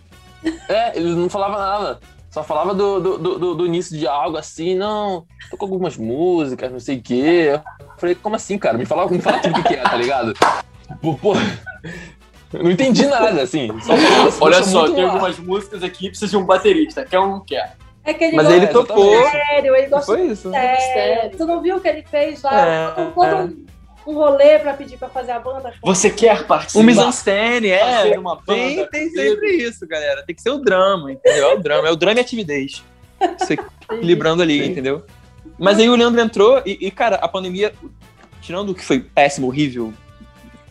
Ele não falava nada, só falava do início de algo assim, não, tô com algumas músicas, não sei o quê. Eu falei, como assim, cara? Me fala tudo o que é, tá ligado? Pô, eu não entendi nada, assim. Olha só, tem algumas músicas aqui, precisa de um baterista, quer ou não quer? É que ele mas ele topou. Sério, ele gosta de mistério. Tu não viu o que ele fez lá? Um rolê pra pedir pra fazer a banda. Você quer participar? Um mise-en-scène, uma banda. Tem sempre isso, galera. Tem que ser o drama, entendeu? É o drama e a timidez. Você equilibrando ali, entendeu? Mas aí o Leandro entrou e, cara, a pandemia, tirando o que foi péssimo, horrível,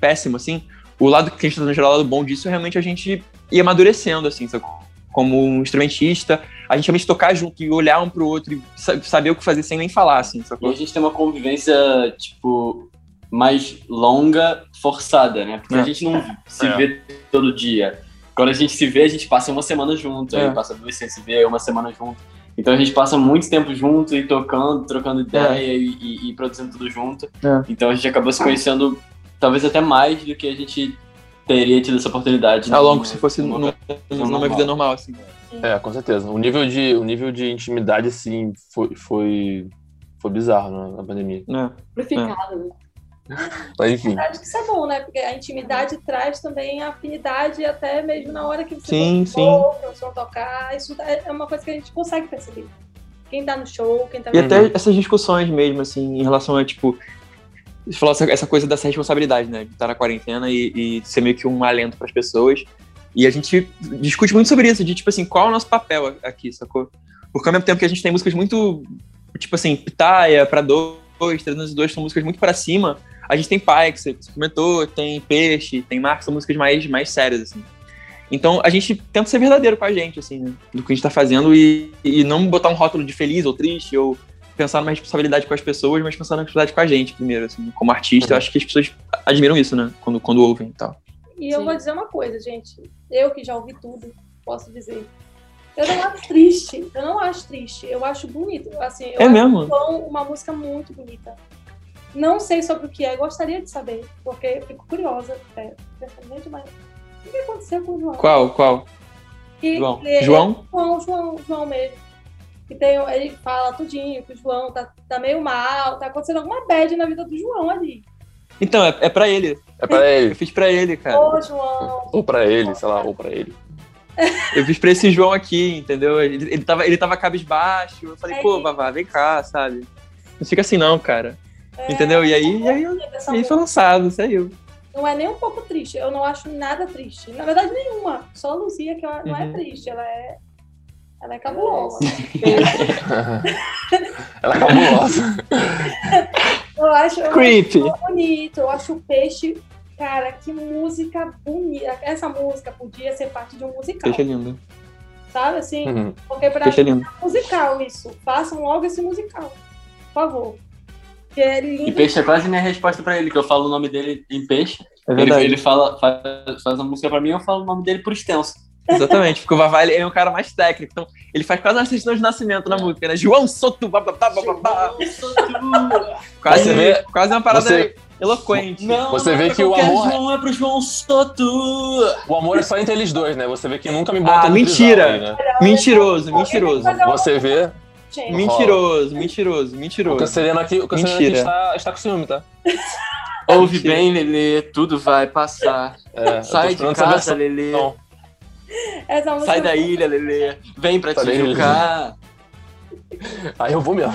péssimo, assim, o lado que a gente tá tendo, o lado bom disso, realmente a gente ia amadurecendo, assim, como um instrumentista, a gente realmente tocar junto e olhar um pro outro e saber o que fazer sem nem falar, assim, sacou? E a gente tem uma convivência, tipo... mais longa, forçada, né? Porque a gente não se vê todo dia. Quando a gente se vê, a gente passa uma semana junto. Aí passa 2 sem se ver, uma semana junto. Então a gente passa muito tempo junto e tocando, trocando ideia e produzindo tudo junto. Então a gente acabou se conhecendo talvez até mais do que a gente teria tido essa oportunidade. Ao longo, se fosse numa vida normal, assim. Com certeza. O nível de intimidade, assim, foi bizarro, né, na pandemia. Amplificado, né? Mas, enfim. Acho que isso é bom, né? Porque a intimidade traz também a afinidade, até mesmo na hora que você o som tocar. Isso é uma coisa que a gente consegue perceber. Quem tá no show, quem tá... E até essas discussões mesmo, assim, em relação a, tipo... Você falou essa coisa dessa responsabilidade, né? De estar na quarentena e ser meio que um alento pras pessoas. E a gente discute muito sobre isso, de, tipo assim, qual é o nosso papel aqui, sacou? Porque ao mesmo tempo que a gente tem músicas muito, tipo assim, Pitaia, Pra Dois, 302, são músicas muito pra cima... A gente tem Pai, que você comentou, tem Peixe, tem Marcos, são músicas mais sérias, assim. Então, a gente tenta ser verdadeiro com a gente, assim, né? Do que a gente tá fazendo e não botar um rótulo de feliz ou triste, ou pensar numa responsabilidade com as pessoas, mas pensar na responsabilidade com a gente primeiro, assim. Como artista, eu acho que as pessoas admiram isso, né? Quando ouvem e tal. E eu vou dizer uma coisa, gente. Eu que já ouvi tudo, posso dizer. Eu não acho triste. Eu acho bonito, assim. Eu acho mesmo? Uma música muito bonita. Não sei sobre o que é, gostaria de saber, porque eu fico curiosa, principalmente, mas o que aconteceu com o João? Qual? João mesmo. Que ele fala tudinho que o João tá meio mal, tá acontecendo alguma bad na vida do João ali. Então, é pra ele. É pra ele, eu fiz pra ele, cara. Ô, João! Ou pra ele, sei lá, ou pra ele. Eu fiz pra esse João aqui, entendeu? Ele tava cabisbaixo, eu falei, pô, Vavá, vem cá, sabe? Não fica assim não, cara. É, entendeu? E aí foi lançado, saiu. Não é nem um pouco triste, eu não acho nada triste. Na verdade, nenhuma. Só a Luzia, que ela não é triste, ela é cabulosa. Ela é cabulosa. Eu acho creepy. Bonito, eu acho o Peixe... Cara, que música bonita. Essa música podia ser parte de um musical. Peixe é lindo. Sabe, assim? Uhum. Porque pra mim é um musical isso. Façam logo esse musical. Por favor. Que é lindo. E Peixe é quase minha resposta pra ele, que eu falo o nome dele em Peixe. É verdade. Ele fala, faz uma música pra mim e eu falo o nome dele por extenso. Exatamente, porque o Vavá é um cara mais técnico. Então, ele faz quase as questões de nascimento na música, né? João Sotto, bababá, bababá. Quase uma parada... Você... eloquente. Não, você vê que o amor João é pro João Sotto. O amor é só entre eles dois, né? Você vê que nunca me bota no mentira. Aí, né? Mentiroso. Você vê... Gente. Mentiroso. O Canceriano aqui está com ciúme, tá? Ouve mentira. Bem, Lelê, tudo vai passar. É, sai de casa, Lelê. Sai da ilha, Lelê. Vem pra Tijuca. Aí eu vou mesmo.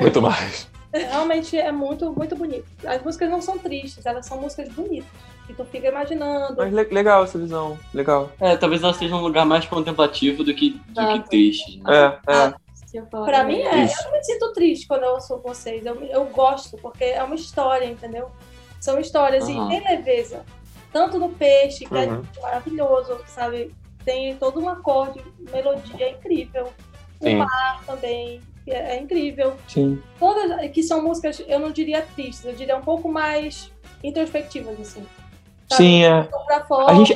Muito mais. Realmente é muito, muito bonito. As músicas não são tristes, elas são músicas bonitas. E tu fica imaginando. Mas legal essa visão, legal. É, talvez ela seja um lugar mais contemplativo do que triste. Né? Pra mim é. Isso. Eu não me sinto triste quando eu ouço vocês. Eu gosto, porque é uma história, entendeu? São histórias e tem leveza. Tanto no Peixe, que é maravilhoso, sabe? Tem todo um acorde, melodia incrível. Sim. O mar também. É incrível. Sim. Todas que são músicas, eu não diria tristes, eu diria um pouco mais introspectivas, assim. Sabe? Sim, é.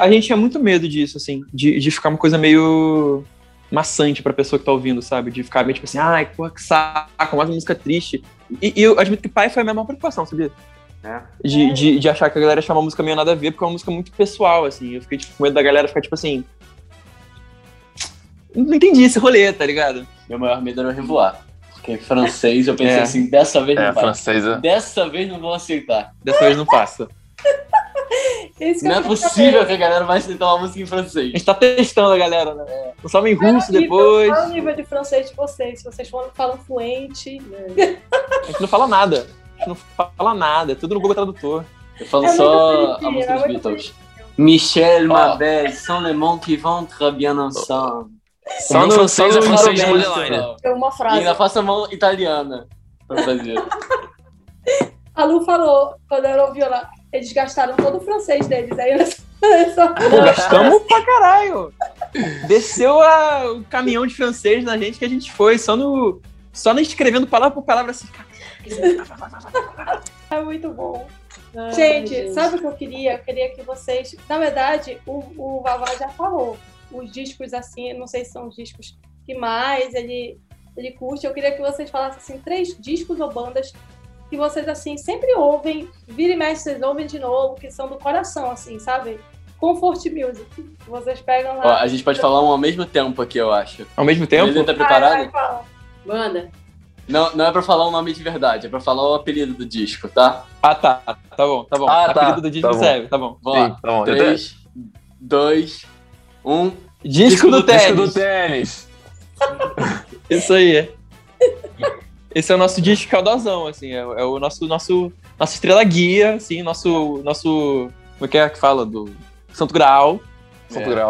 A gente tinha muito medo disso, assim, de ficar uma coisa meio maçante pra pessoa que tá ouvindo, sabe? De ficar meio tipo assim, ai, porra, que saco, mais uma música triste. E eu admito que Pai foi a minha maior preocupação, sabia? De achar que a galera chama uma música meio nada a ver, porque é uma música muito pessoal, assim. Eu fiquei tipo, com medo da galera ficar tipo assim. Não entendi esse rolê, tá ligado? Meu maior medo era eu revoar. Porque francês, eu pensei assim, dessa vez não passa. Dessa vez não vou aceitar. Dessa vez não passa. Não é possível que a galera vai aceitar uma música em francês. A gente tá testando a galera, né? Eu só em russo depois. Qual é o nível de francês de vocês? Se vocês falam fluente. Né? A gente não fala nada. É tudo no Google Tradutor. Eu falo só a música dos Beatles. Michel, ma belle, sont les mots qui vont très bien ensemble. Só no francês é francês de borderline. É uma frase. E ainda faço a mão italiana pra fazer. A Lu falou, quando ela ouviu, eles gastaram todo o francês deles. Aí gastamos pra caralho. Desceu o caminhão de francês na gente que a gente foi, só no escrevendo palavra por palavra assim. É muito bom. Ai, gente, sabe o que eu queria? Eu queria que vocês... Na verdade, o Vavá já falou. Os discos, assim, não sei se são os discos que mais ele curte. Eu queria que vocês falassem, assim, 3 discos ou bandas que vocês, assim, sempre ouvem, vira e mexe, vocês ouvem de novo, que são do coração, assim, sabe? Comfort Music. Vocês pegam lá... Ó, a gente pode falar um ao mesmo tempo aqui, eu acho. Ao mesmo tempo? Ele tá preparado? Vai, manda. Não é pra falar o nome de verdade, é pra falar o apelido do disco, tá? Ah, tá. Tá bom. Ah, tá. O apelido do disco serve, tá bom. Vamos lá. Tá bom. 3, 2, 1... Disco do tênis. Isso aí. Esse é o nosso disco caudazão, assim. É o nosso estrela guia, assim. Nosso como é que fala? Do Santo Graal.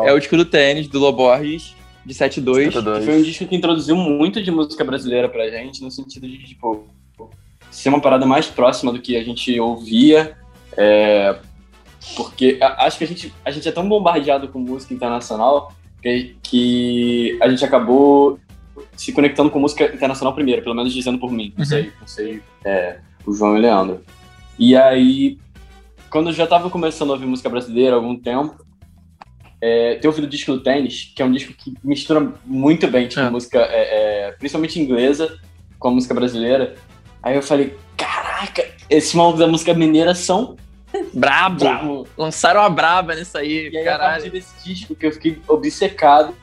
É o disco do tênis, do Lô Borges, de 72. Foi um disco que introduziu muito de música brasileira pra gente, no sentido de, tipo, ser uma parada mais próxima do que a gente ouvia. Porque acho que a gente é tão bombardeado com música internacional que a gente acabou se conectando com música internacional primeiro, pelo menos dizendo por mim, não sei, o João e o Leandro. E aí, quando eu já tava começando a ouvir música brasileira há algum tempo, ter ouvido o disco do Tênis, que é um disco que mistura muito bem, tipo, música, principalmente inglesa, com a música brasileira, aí eu falei, caraca, esses malucos da música mineira são... Brabo. Lançaram a braba nisso aí, e aí, caralho. A partir desse disco que eu fiquei obcecado,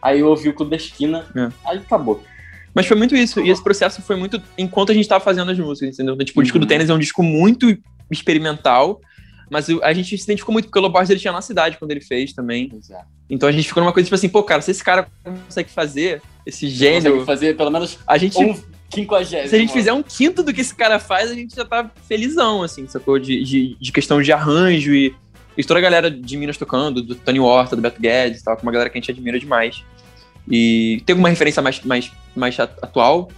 aí eu ouvi o Clube da Esquina, aí acabou. Mas foi muito isso, e esse processo foi muito enquanto a gente tava fazendo as músicas, entendeu? Tipo, o disco do Tênis é um disco muito experimental, mas a gente se identificou muito, porque o Lô Borges ele tinha na cidade quando ele fez também. Exato. Então a gente ficou numa coisa tipo assim, pô, cara, se esse cara consegue fazer esse gênero... Consegue fazer pelo menos a gente, 50º. Se a gente fizer um quinto do que esse cara faz, a gente já tá felizão, assim, sacou? De questão de arranjo e toda a galera de Minas tocando, do Tony Horta, do Beto Guedes e tal, que é uma galera que a gente admira demais. E tem alguma referência mais atual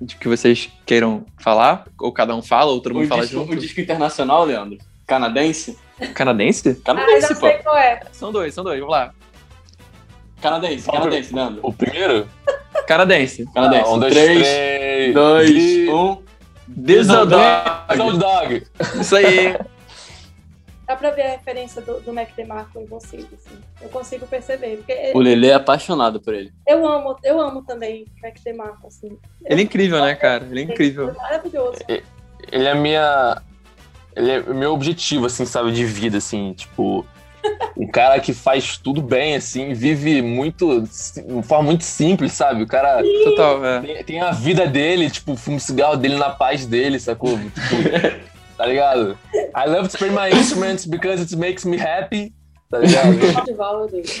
de que vocês queiram falar? Ou cada um fala, ou todo mundo fala junto? O disco internacional, Leandro? Canadense? Canadense? Canadense, pô. Sei qual é. São dois, vamos lá. Canadense, Leandro. O primeiro? Canadense. 3, 2, 1... Dog! Isso aí! Dá pra ver a referência do Mac DeMarco em vocês, assim. Eu consigo perceber. O Lelê é apaixonado por ele. Eu amo também o Mac DeMarco, assim. Ele é incrível, né, cara? Ele é incrível. Ele é maravilhoso. Ele é meu objetivo, assim, sabe, de vida, assim, tipo... O cara que faz tudo bem, assim, vive muito, de forma muito simples, sabe? O cara total, tem a vida dele, tipo, fuma o cigarro dele na paz dele, sacou? Tipo, tá ligado? I love to play my instruments because it makes me happy, tá ligado?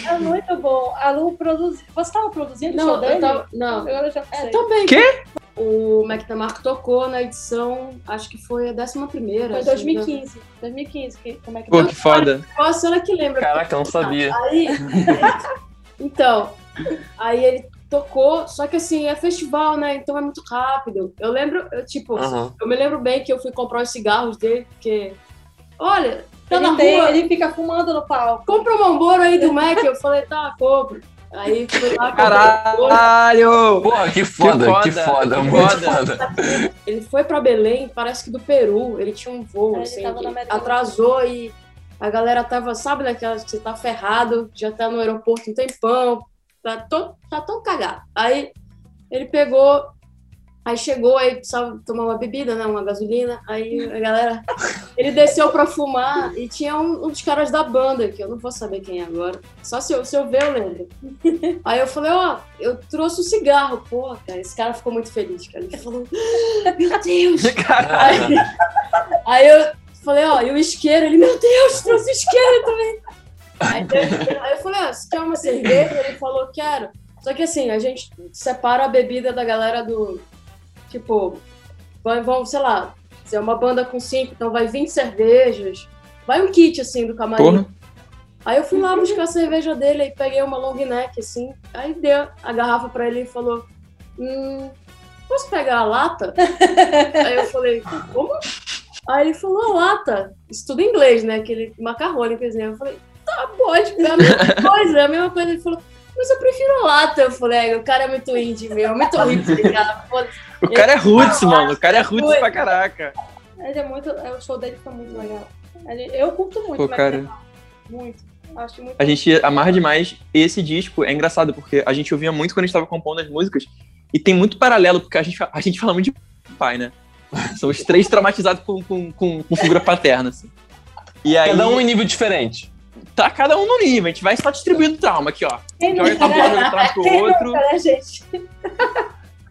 É muito bom. A Lu produziu. Você tava produzindo o show dele? Não, agora eu já pensei. Também. Quê? O Mac DeMarco tocou na edição, acho que foi a 11ª. Foi 2015 que o Mac DeMarco... Pô, que foda. Qual a senhora que lembra? Caraca, eu não sabia. Aí, então, aí ele tocou, só que assim, é festival, né? Então é muito rápido. Eu lembro, eu me lembro bem que eu fui comprar os cigarros dele, porque... Olha, tá na rua... Ele fica fumando no palco. Compra um Malboro aí do Mac. Eu falei, tá, compro. Aí foi lá... Caralho! Porra, que foda. Ele foi pra Belém, parece que do Peru, ele tinha um voo, assim, atrasou e a galera tava, sabe, daquelas que você tá ferrado, já tá no aeroporto um tempão, tá tão cagado. Aí ele pegou, aí chegou, aí precisava tomar uma bebida, né, uma gasolina, aí a galera... Ele desceu pra fumar e tinha um dos caras da banda, que eu não vou saber quem é agora. Só se eu ver, eu lembro. Aí eu falei, eu trouxe o cigarro. Porra, cara, esse cara ficou muito feliz, cara. Ele falou, meu Deus! Aí eu falei, e o isqueiro? Ele, meu Deus, trouxe o isqueiro também! Aí eu falei, você quer uma cerveja? Ele falou, quero. Só que assim, a gente separa a bebida da galera do... Tipo, vamos, sei lá... É uma banda com 5, então vai 20 cervejas. Vai um kit, assim, do camarim. Porra. Aí eu fui lá buscar a cerveja dele, aí peguei uma long neck, assim. Aí deu a garrafa pra ele e falou, posso pegar a lata? Aí eu falei, como? Aí ele falou, lata. Isso tudo em inglês, né? Aquele macarrônico, assim. Eu falei, tá, pode, é a mesma coisa, é a mesma coisa. Ele falou, mas eu prefiro a lata. Eu falei, o cara é muito indie, meu. Muito indie, cara. O cara é roots, mano. O cara é roots pra caraca. Ele é muito... O show dele foi muito legal. Eu curto muito, pô, cara. Muito. Acho muito. A gente amarra demais esse disco. É engraçado, porque a gente ouvia muito quando a gente tava compondo as músicas. E tem muito paralelo, porque a gente fala muito de pai, né? São os três traumatizados com figura paterna, assim. E aí... Cada um em nível diferente. Tá cada um no nível, a gente vai só distribuindo trauma aqui, ó. Joga tá um trauma pro outro. Cara, gente.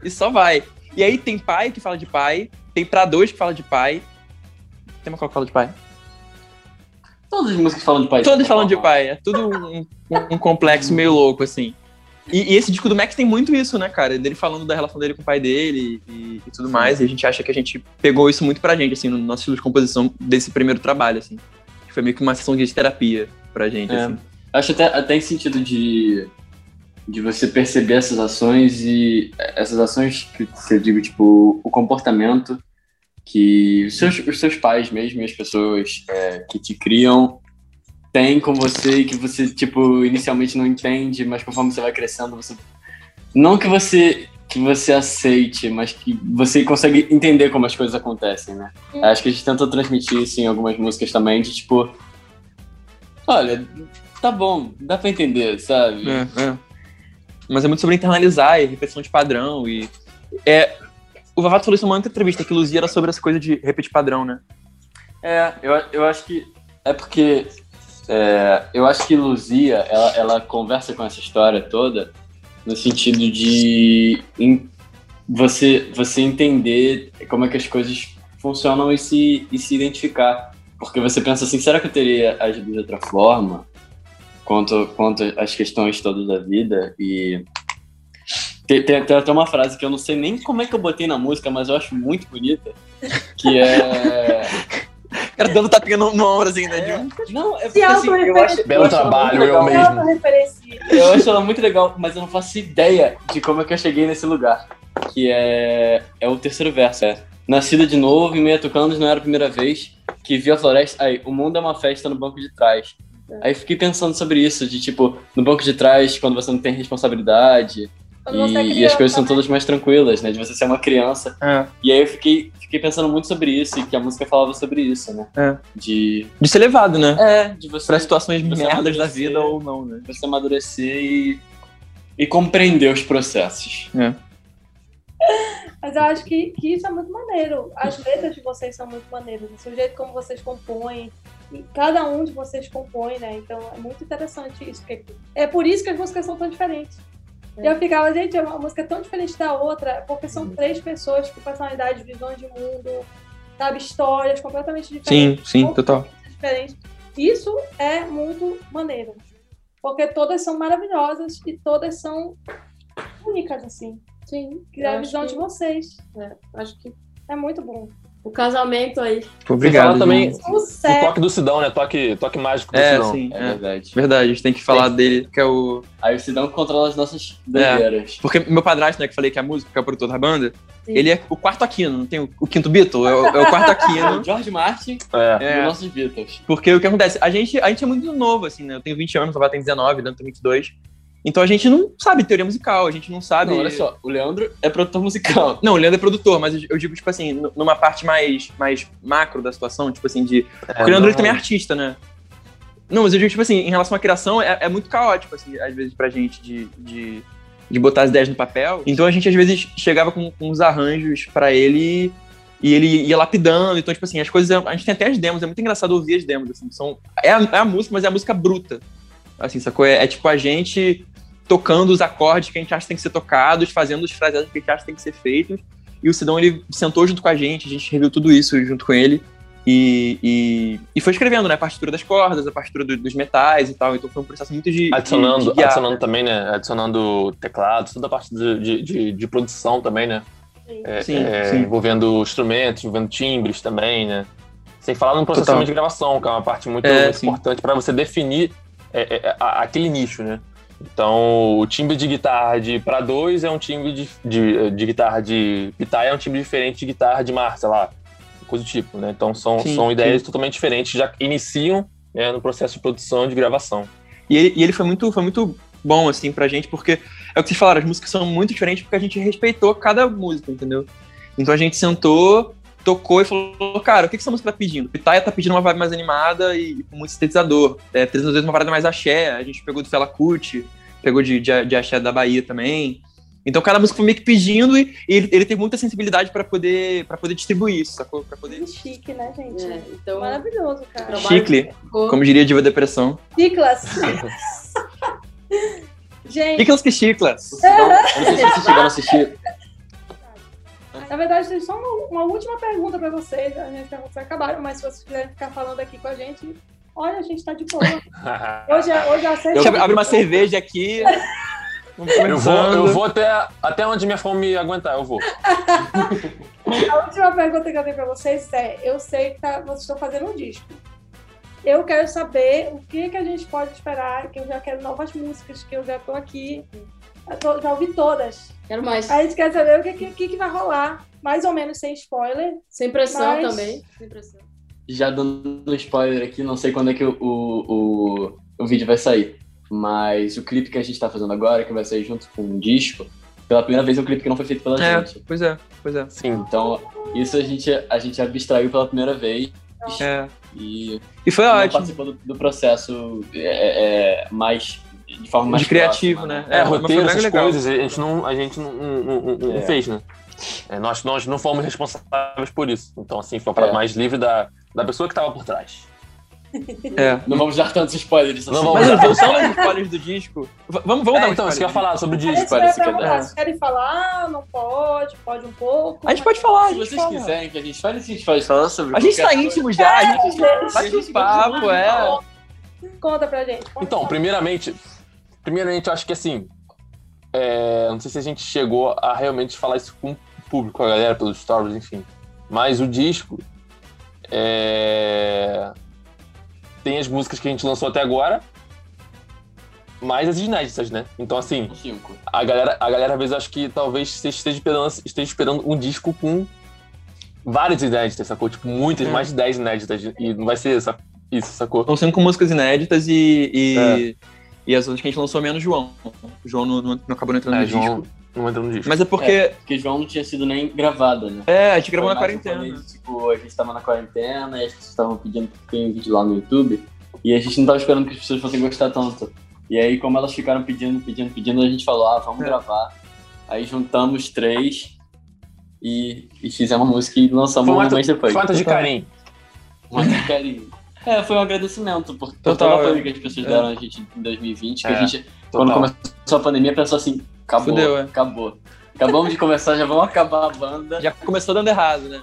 E só vai. E aí tem pai que fala de pai, tem pra dois que fala de pai. Tem uma qual que fala de pai? Todas as músicas falam de pai. Todas falam de pai, é tudo um complexo meio louco, assim. E esse disco do Mac tem muito isso, né, cara? Dele falando da relação dele com o pai dele e tudo mais. E a gente acha que a gente pegou isso muito pra gente, assim, no nosso estilo de composição desse primeiro trabalho, assim. Foi meio que uma sessão de terapia pra gente, assim. Acho até em sentido de você perceber essas ações e... Essas ações que eu digo, tipo, o comportamento que os seus pais mesmo e as pessoas que te criam têm com você e que você, tipo, inicialmente não entende, mas conforme você vai crescendo, você... Não que você aceite, mas que você consegue entender como as coisas acontecem, né? Acho que a gente tenta transmitir isso em algumas músicas também, de tipo... Olha, tá bom, dá pra entender, sabe? Mas é muito sobre internalizar e repetição de padrão e... O Vavá falou isso numa outra entrevista, que Luzia era sobre essa coisa de repetir padrão, né? Eu acho que... É porque... eu acho que Luzia, ela conversa com essa história toda... No sentido de você entender como é que as coisas funcionam e se identificar. Porque você pensa assim, será que eu teria agido de outra forma? Quanto às questões todas da vida. E tem até uma frase que eu não sei nem como é que eu botei na música, mas eu acho muito bonita, que é... Cara, dando tapinha no ombro, assim, né, Dilma? Não, é porque assim, eu acho... Belo trabalho, eu mesmo. Eu acho ela muito legal, mas eu não faço ideia de como é que eu cheguei nesse lugar. Que é o terceiro verso, é... Nascida de novo, em meio a tucanos, não era a primeira vez que vi a floresta... Aí, o mundo é uma festa no banco de trás. Aí fiquei pensando sobre isso, de tipo, no banco de trás, quando você não tem responsabilidade... E as coisas são todas mais tranquilas, né? De você ser uma criança. É. E aí eu fiquei pensando muito sobre isso, e que a música falava sobre isso, né? É. De ser levado, né? É, de você... Pra situações merdas da vida ou não, né? Você amadurecer e compreender os processos. É. Mas eu acho que isso é muito maneiro. As letras de vocês são muito maneiras. O jeito como vocês compõem. E cada um de vocês compõe, né? Então é muito interessante isso. É por isso que as músicas são tão diferentes. E eu ficava, gente, é uma música tão diferente da outra, porque são três pessoas com personalidades, visões de mundo, sabe, histórias completamente diferentes. Sim, total. Diferentes. Isso é muito maneiro, porque todas são maravilhosas e todas são únicas, assim. Sim. Que é a visão de vocês. É, acho que é muito bom. O casamento aí. Obrigado. Também o toque do Sidão, né? Toque mágico do Sidão. Sim, é verdade. Verdade, a gente tem que falar dele, que é o... Aí o Sidão controla as nossas doideiras. Porque meu padrasto, né, que falei que é a música, que é o produtor da banda, ele é o quarto Aquino, não tem o quinto Beatle? É o quarto Aquino. O George Martin e os nossos Beatles. Porque o que acontece? A gente é muito novo, assim, né? Eu tenho 20 anos, o Vavá tem 19, o Leandro tem 22. Então a gente não sabe teoria musical, a gente não sabe... Não, olha só, o Leandro é produtor musical. Não, o Leandro é produtor, mas eu digo, tipo assim, numa parte mais macro da situação, tipo assim, de... Porque o Leandro também é artista, né? Não, mas eu digo, tipo assim, em relação à criação, é muito caótico, assim, às vezes pra gente de botar as ideias no papel. Então a gente, às vezes, chegava com uns arranjos pra ele e ele ia lapidando. Então, tipo assim, as coisas... A gente tem até as demos, é muito engraçado ouvir as demos, assim. É a música, mas é a música bruta. Assim, sacou? É tipo a gente... tocando os acordes que a gente acha que tem que ser tocados, fazendo os fraseados que a gente acha que tem que ser feitos. E o Sidão, ele sentou junto com a gente reviu tudo isso junto com ele e foi escrevendo, né, a partitura das cordas, a partitura dos metais e tal. Então foi um processo muito de adicionando também, né, adicionando teclados, toda a parte de produção também, né. Sim. Envolvendo instrumentos, envolvendo timbres também, né, sem falar no processamento de gravação, que é uma parte muito importante para você definir aquele nicho, né. Então, o timbre de guitarra de pra dois é um timbre de guitarra de pitaia, é um timbre diferente de guitarra de mar, sei lá, coisa do tipo, né? Então, são ideias totalmente diferentes, já iniciam, né, no processo de produção, de gravação. E ele foi muito bom, assim, pra gente, porque é o que vocês falaram, as músicas são muito diferentes porque a gente respeitou cada música, entendeu? Então, a gente sentou, tocou e falou, cara, o que essa música tá pedindo? Pitaia tá pedindo uma vibe mais animada e com muito sintetizador. 302 é uma parada mais axé, a gente pegou do Fela Kuti, pegou de axé da Bahia também. Então cada música foi meio que pedindo e ele teve muita sensibilidade pra poder distribuir isso, sacou? Pra poder... Chique, né, gente? É, então... Maravilhoso, cara. Chicle, como diria Diva Depressão. Chiclas. Gente... Chiclas que chiclas. Eu não sei se vocês chegaram a assistir. Na verdade, tem só uma última pergunta para vocês. As minhas perguntas acabaram, mas se vocês quiserem ficar falando aqui com a gente, olha, a gente tá de boa. Hoje a cerveja. Deixa eu abrir uma cerveja aqui. Eu vou até onde minha fome me aguentar, eu vou. A última pergunta que eu tenho para vocês é: eu sei que vocês estão fazendo um disco. Eu quero saber o que a gente pode esperar, que eu já quero novas músicas, que eu já tô aqui. Já ouvi todas. Quero mais. A gente quer saber o que vai rolar. Mais ou menos sem spoiler. Sem pressão também. Sem pressão. Já dando spoiler aqui, não sei quando é que o vídeo vai sair. Mas o clipe que a gente tá fazendo agora, que vai sair junto com um disco, pela primeira vez é um clipe que não foi feito pela gente. Pois é. Sim, então isso a gente abstraiu pela primeira vez. É. E foi ótimo. Participou do processo mais... de forma mais criativa, né? Roteiro, essas coisas, a gente não fez, né? Nós não fomos responsáveis por isso. Então, assim, foi uma parada mais livre da pessoa que estava por trás. É. Não vamos dar tantos spoilers. Não vamos dar tantos spoilers do disco. Vamos dar então, você quer falar sobre o disco? Parece que é. Se querem falar, não pode, pode um pouco. A gente pode falar. Se vocês quiserem que a gente fale, a gente pode falar sobre. A gente tá íntimo já, a gente bate um papo, é. Conta pra gente. Então, primeiramente, eu acho que assim, não sei se a gente chegou a realmente falar isso com o público, a galera, pelos stories, enfim. Mas o disco tem as músicas que a gente lançou até agora, mais as inéditas, né? Então, assim, a galera às vezes acho que talvez você esteja esperando um disco com várias inéditas, sacou? Tipo, muitas, mais de 10 inéditas. E não vai ser isso, sacou? Estão sendo com músicas inéditas e as outras que a gente lançou menos João. O João não acabou entrando no disco. Não entra no disco. Mas é porque... porque João não tinha sido nem gravado, né? É, a gente gravou na quarentena. A gente tava na quarentena e as pessoas estavam pedindo que tenha um vídeo lá no YouTube. E a gente não tava esperando que as pessoas fossem gostar tanto. E aí, como elas ficaram pedindo, a gente falou, vamos gravar. Aí juntamos três e fizemos uma música e lançamos um mês depois. Falta de carinho. Falta de carinho. Foi um agradecimento por total apoio que as pessoas deram a gente em 2020. Que a gente, quando começou a pandemia, pensou assim... Acabou, fudeu, acabou. Acabamos de começar, já vamos acabar a banda. Já começou dando errado, né?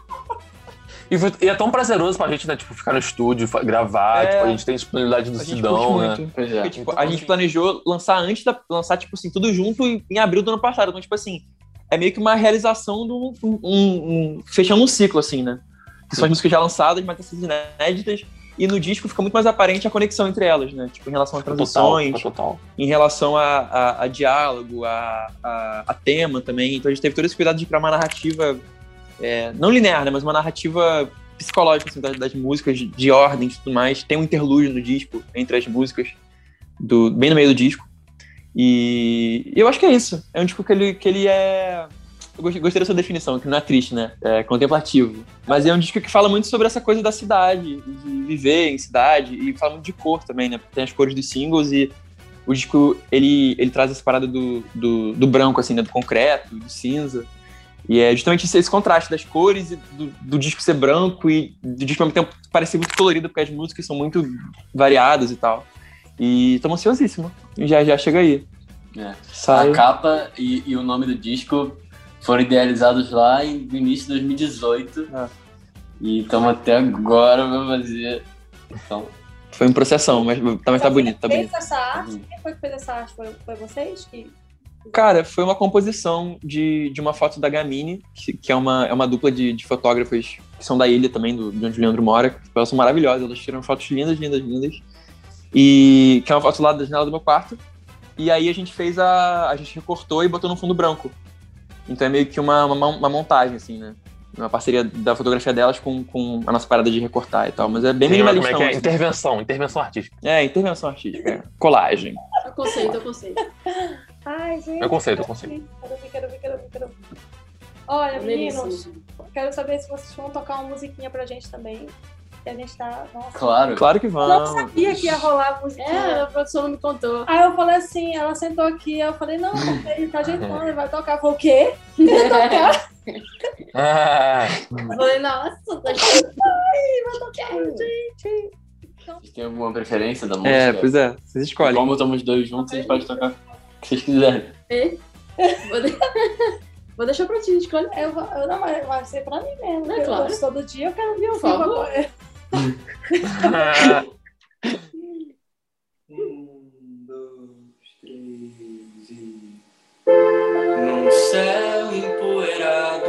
E é tão prazeroso pra gente, né? Tipo, ficar no estúdio, gravar, tipo, a gente tem disponibilidade do Sidão, né? Porque, tipo, a gente planejou lançar, tipo assim, tudo junto em abril do ano passado. Então, tipo assim, é meio que uma realização de fechando um ciclo, assim, né? Que são as músicas já lançadas, mas essas inéditas. E no disco fica muito mais aparente a conexão entre elas, né? Tipo, em relação às transições, total. Em relação a diálogo, a tema também. Então a gente teve todo esse cuidado de criar uma narrativa, não linear, né? Mas uma narrativa psicológica, assim, das músicas, de ordem e tudo mais. Tem um interlúdio no disco, entre as músicas, bem no meio do disco. E eu acho que é isso. É um disco que ele é... Eu gostei da sua definição, que não é triste, né? É contemplativo. Mas é um disco que fala muito sobre essa coisa da cidade, de viver em cidade, e fala muito de cor também, né? Tem as cores dos singles e o disco, ele traz essa parada do branco, assim, né? Do concreto, do cinza. E é justamente esse contraste das cores e do disco ser branco e do disco, ao mesmo tempo, parecer muito colorido, porque as músicas são muito variadas e tal. E tô ansiosíssimo. Já chega aí. A capa e o nome do disco... Foram idealizados lá no início de 2018. E estamos até agora para fazer. Então, foi um processão, mas tá bonito. Quem foi que fez essa arte? Foi vocês? Cara, foi uma composição de uma foto da Gamini, que é uma dupla de fotógrafos que são da ilha também, de onde o Leandro mora. Elas são maravilhosas, elas tiram fotos lindas, lindas, lindas. E que é uma foto lá da janela do meu quarto. E aí a gente fez a gente recortou e botou no fundo branco. Então é meio que uma montagem, assim, né? Uma parceria da fotografia delas com a nossa parada de recortar e tal. Mas é bem minimalista. Como é que é? Intervenção artística. Intervenção artística. Colagem. É o conceito. Ai, gente. É o conceito. Quero ver. Olha, meninos, quero saber se vocês vão tocar uma musiquinha pra gente também. Que a gente tá... Nossa, claro que vão. Eu não sabia que ia rolar a música. A produção não me contou. Aí eu falei assim, ela sentou aqui, eu falei, não, ele tá ajeitando, ele vai tocar. Eu falei, o quê? Ele vai tocar? Eu falei, nossa, tá ajeitando. Ai, vai tocar, gente. Vocês têm alguma preferência da música? Pois é, vocês escolhem. Como estamos dois juntos, a gente pode tocar o que vocês quiserem. Vou deixar pra ti, escolhe. Eu não, vai ser pra mim mesmo. Não, claro. Todo dia eu quero ouvir o vivo agora. Um, dois, três e... Num céu empoeirado,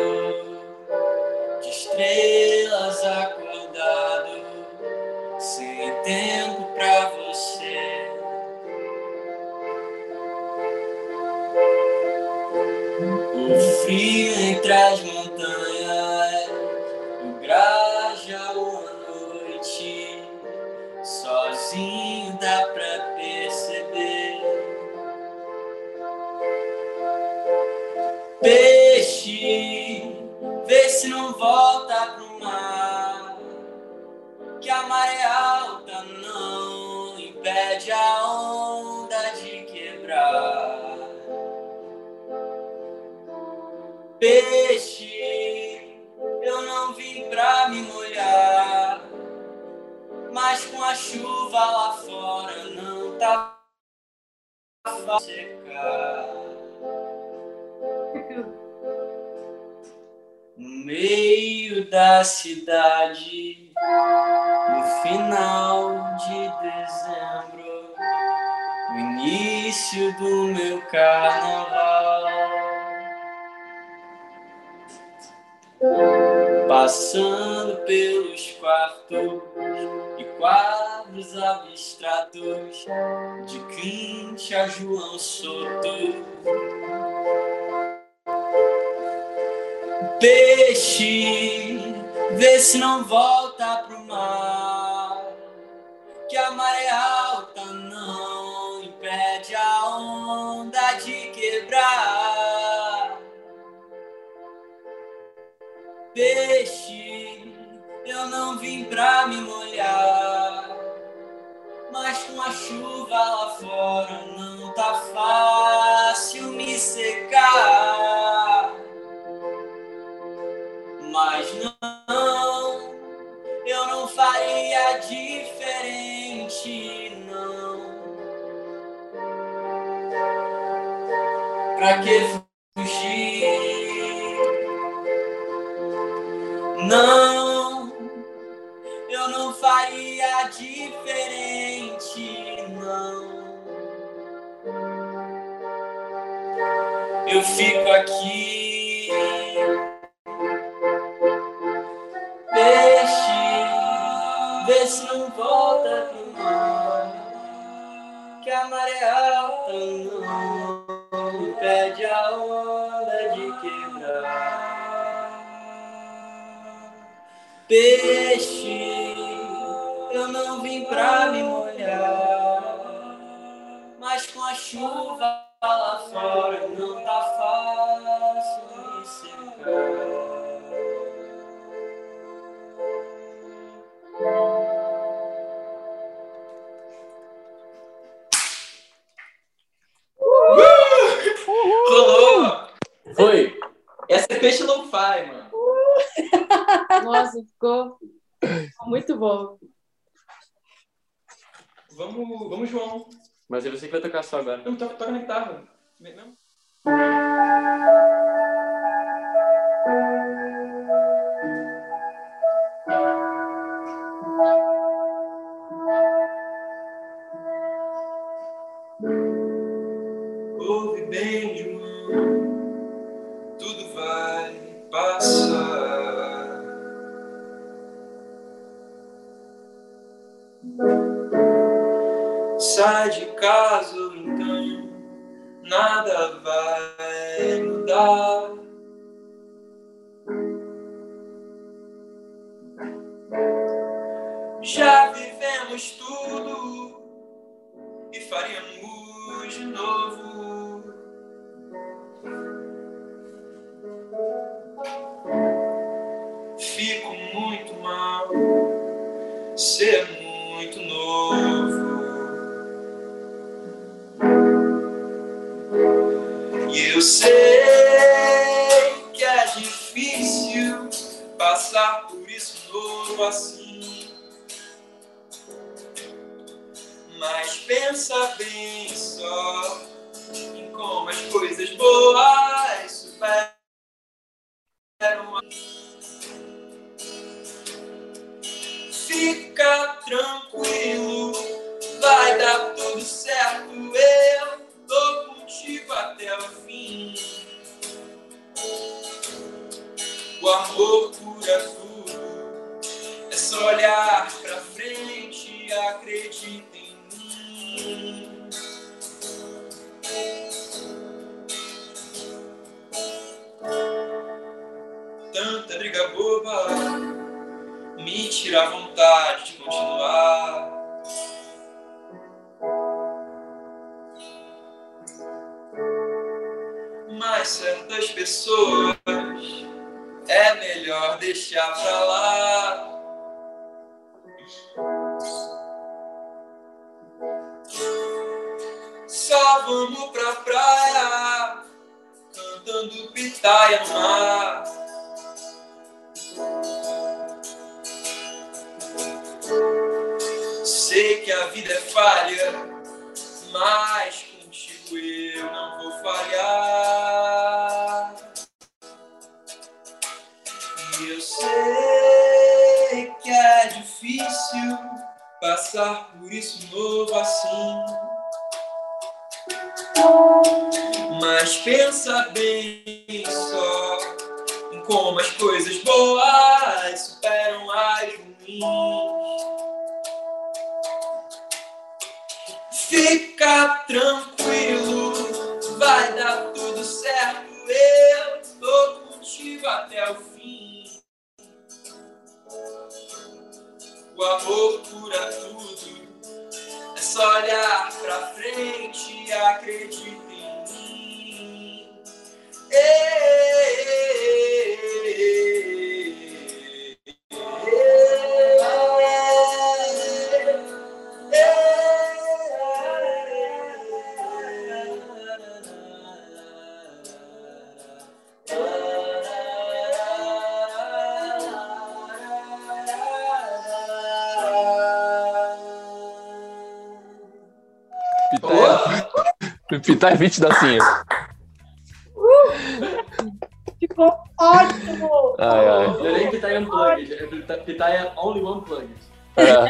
de estrelas acordado, sem tempo pra você. O frio entre as montanhas, o Grajaú à noite, sozinho dá pra perceber. Peixe, vê se não volta pro mar, que a maré alta não impede a onda de quebrar. Peixe, eu não vim pra me molhar, mas mas com a chuva lá fora não tá fácil secar. No meio da cidade, no final de dezembro, o início do meu carnaval. Passando pelos quartos e quadros abstratos, de Clint a João Sotto, peixe, vê se não volta pro mar, que a maré alta não impede a onda de quebrar. Peixe, eu não vim pra me molhar, mas com a chuva lá fora não tá fácil me secar. Mas não, eu não faria diferente, não. Pra que fugir? Não, eu não faria diferente, não. Eu fico aqui. Peixe, vê se não volta pro mar, que a maré alta não impede a onda de quebrar. Peixe, eu não vim pra me molhar, mas com a chuva lá fora não tá fácil me secar. Rolou! Foi! Essa é peixe não faz, mano. Nossa, ficou muito bom. Vamos, João. Mas é você que vai tocar só agora. Não, toca na guitarra. Não? Sai de casa, então nada vai mudar. Já vivemos tudo e faríamos de novo. Fico muito mal, ser muito novo. Eu sei que é difícil passar por isso novo assim, mas pensa bem só em como as coisas boas superam. Fica tranquilo, vai dar tudo certo, eu tô contigo até o fim. O amor cura tudo, é só olhar pra frente, acredita em mim. Tanta briga boba me tira a vontade de continuar. Mas certas pessoas é melhor deixar pra lá. Só vamos pra praia, cantando pitaia no mar. sei que a vida é falha, mas contigo eu não vou falhar. E eu sei que é difícil passar por isso novo assim, mas pensa bem só em como as coisas boas superam as ruins. Fica tranquilo, vai dar tudo certo, eu tô contigo até o fim. O amor cura tudo, é só olhar pra frente e acredita em mim. Pitar 20 da cinza. Ficou ótimo! Ai, ai. Eu nem Pitar Unplugged, é Pitar Only One Plugged. É.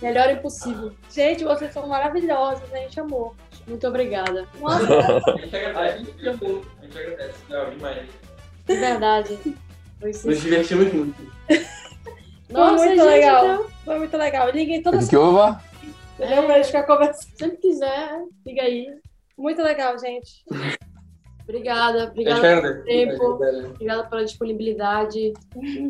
Melhor impossível. Gente, vocês são maravilhosos, a gente amou. Muito obrigada. A gente agradece. Não, demais. De verdade. Nos divertimos muito. Nossa, foi muito gente, legal. Então, foi muito legal. Liguei toda semana. Entendeu? Pra gente ficar conversando. Sempre quiser, liga aí. Muito legal, gente. Obrigada pelo tempo. Obrigada pela disponibilidade.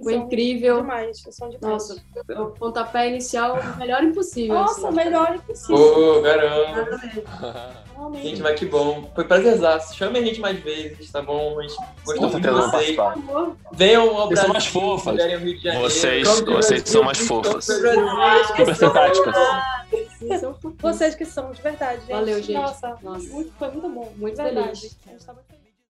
Foi incrível. Demais. Nossa, o pontapé inicial, o melhor impossível. Nossa, o melhor impossível. Ô, garoto. Gente, mas que bom. Foi prazerzaço. Chame a gente mais vezes, tá bom? A gente gostou muito de vocês. Venham ao Brasil. Vocês são mais fofas. Vocês são mais fofas. Super simpáticas. Vocês que são, de verdade, gente. Valeu, gente. Nossa, foi muito bom. Muito delícia.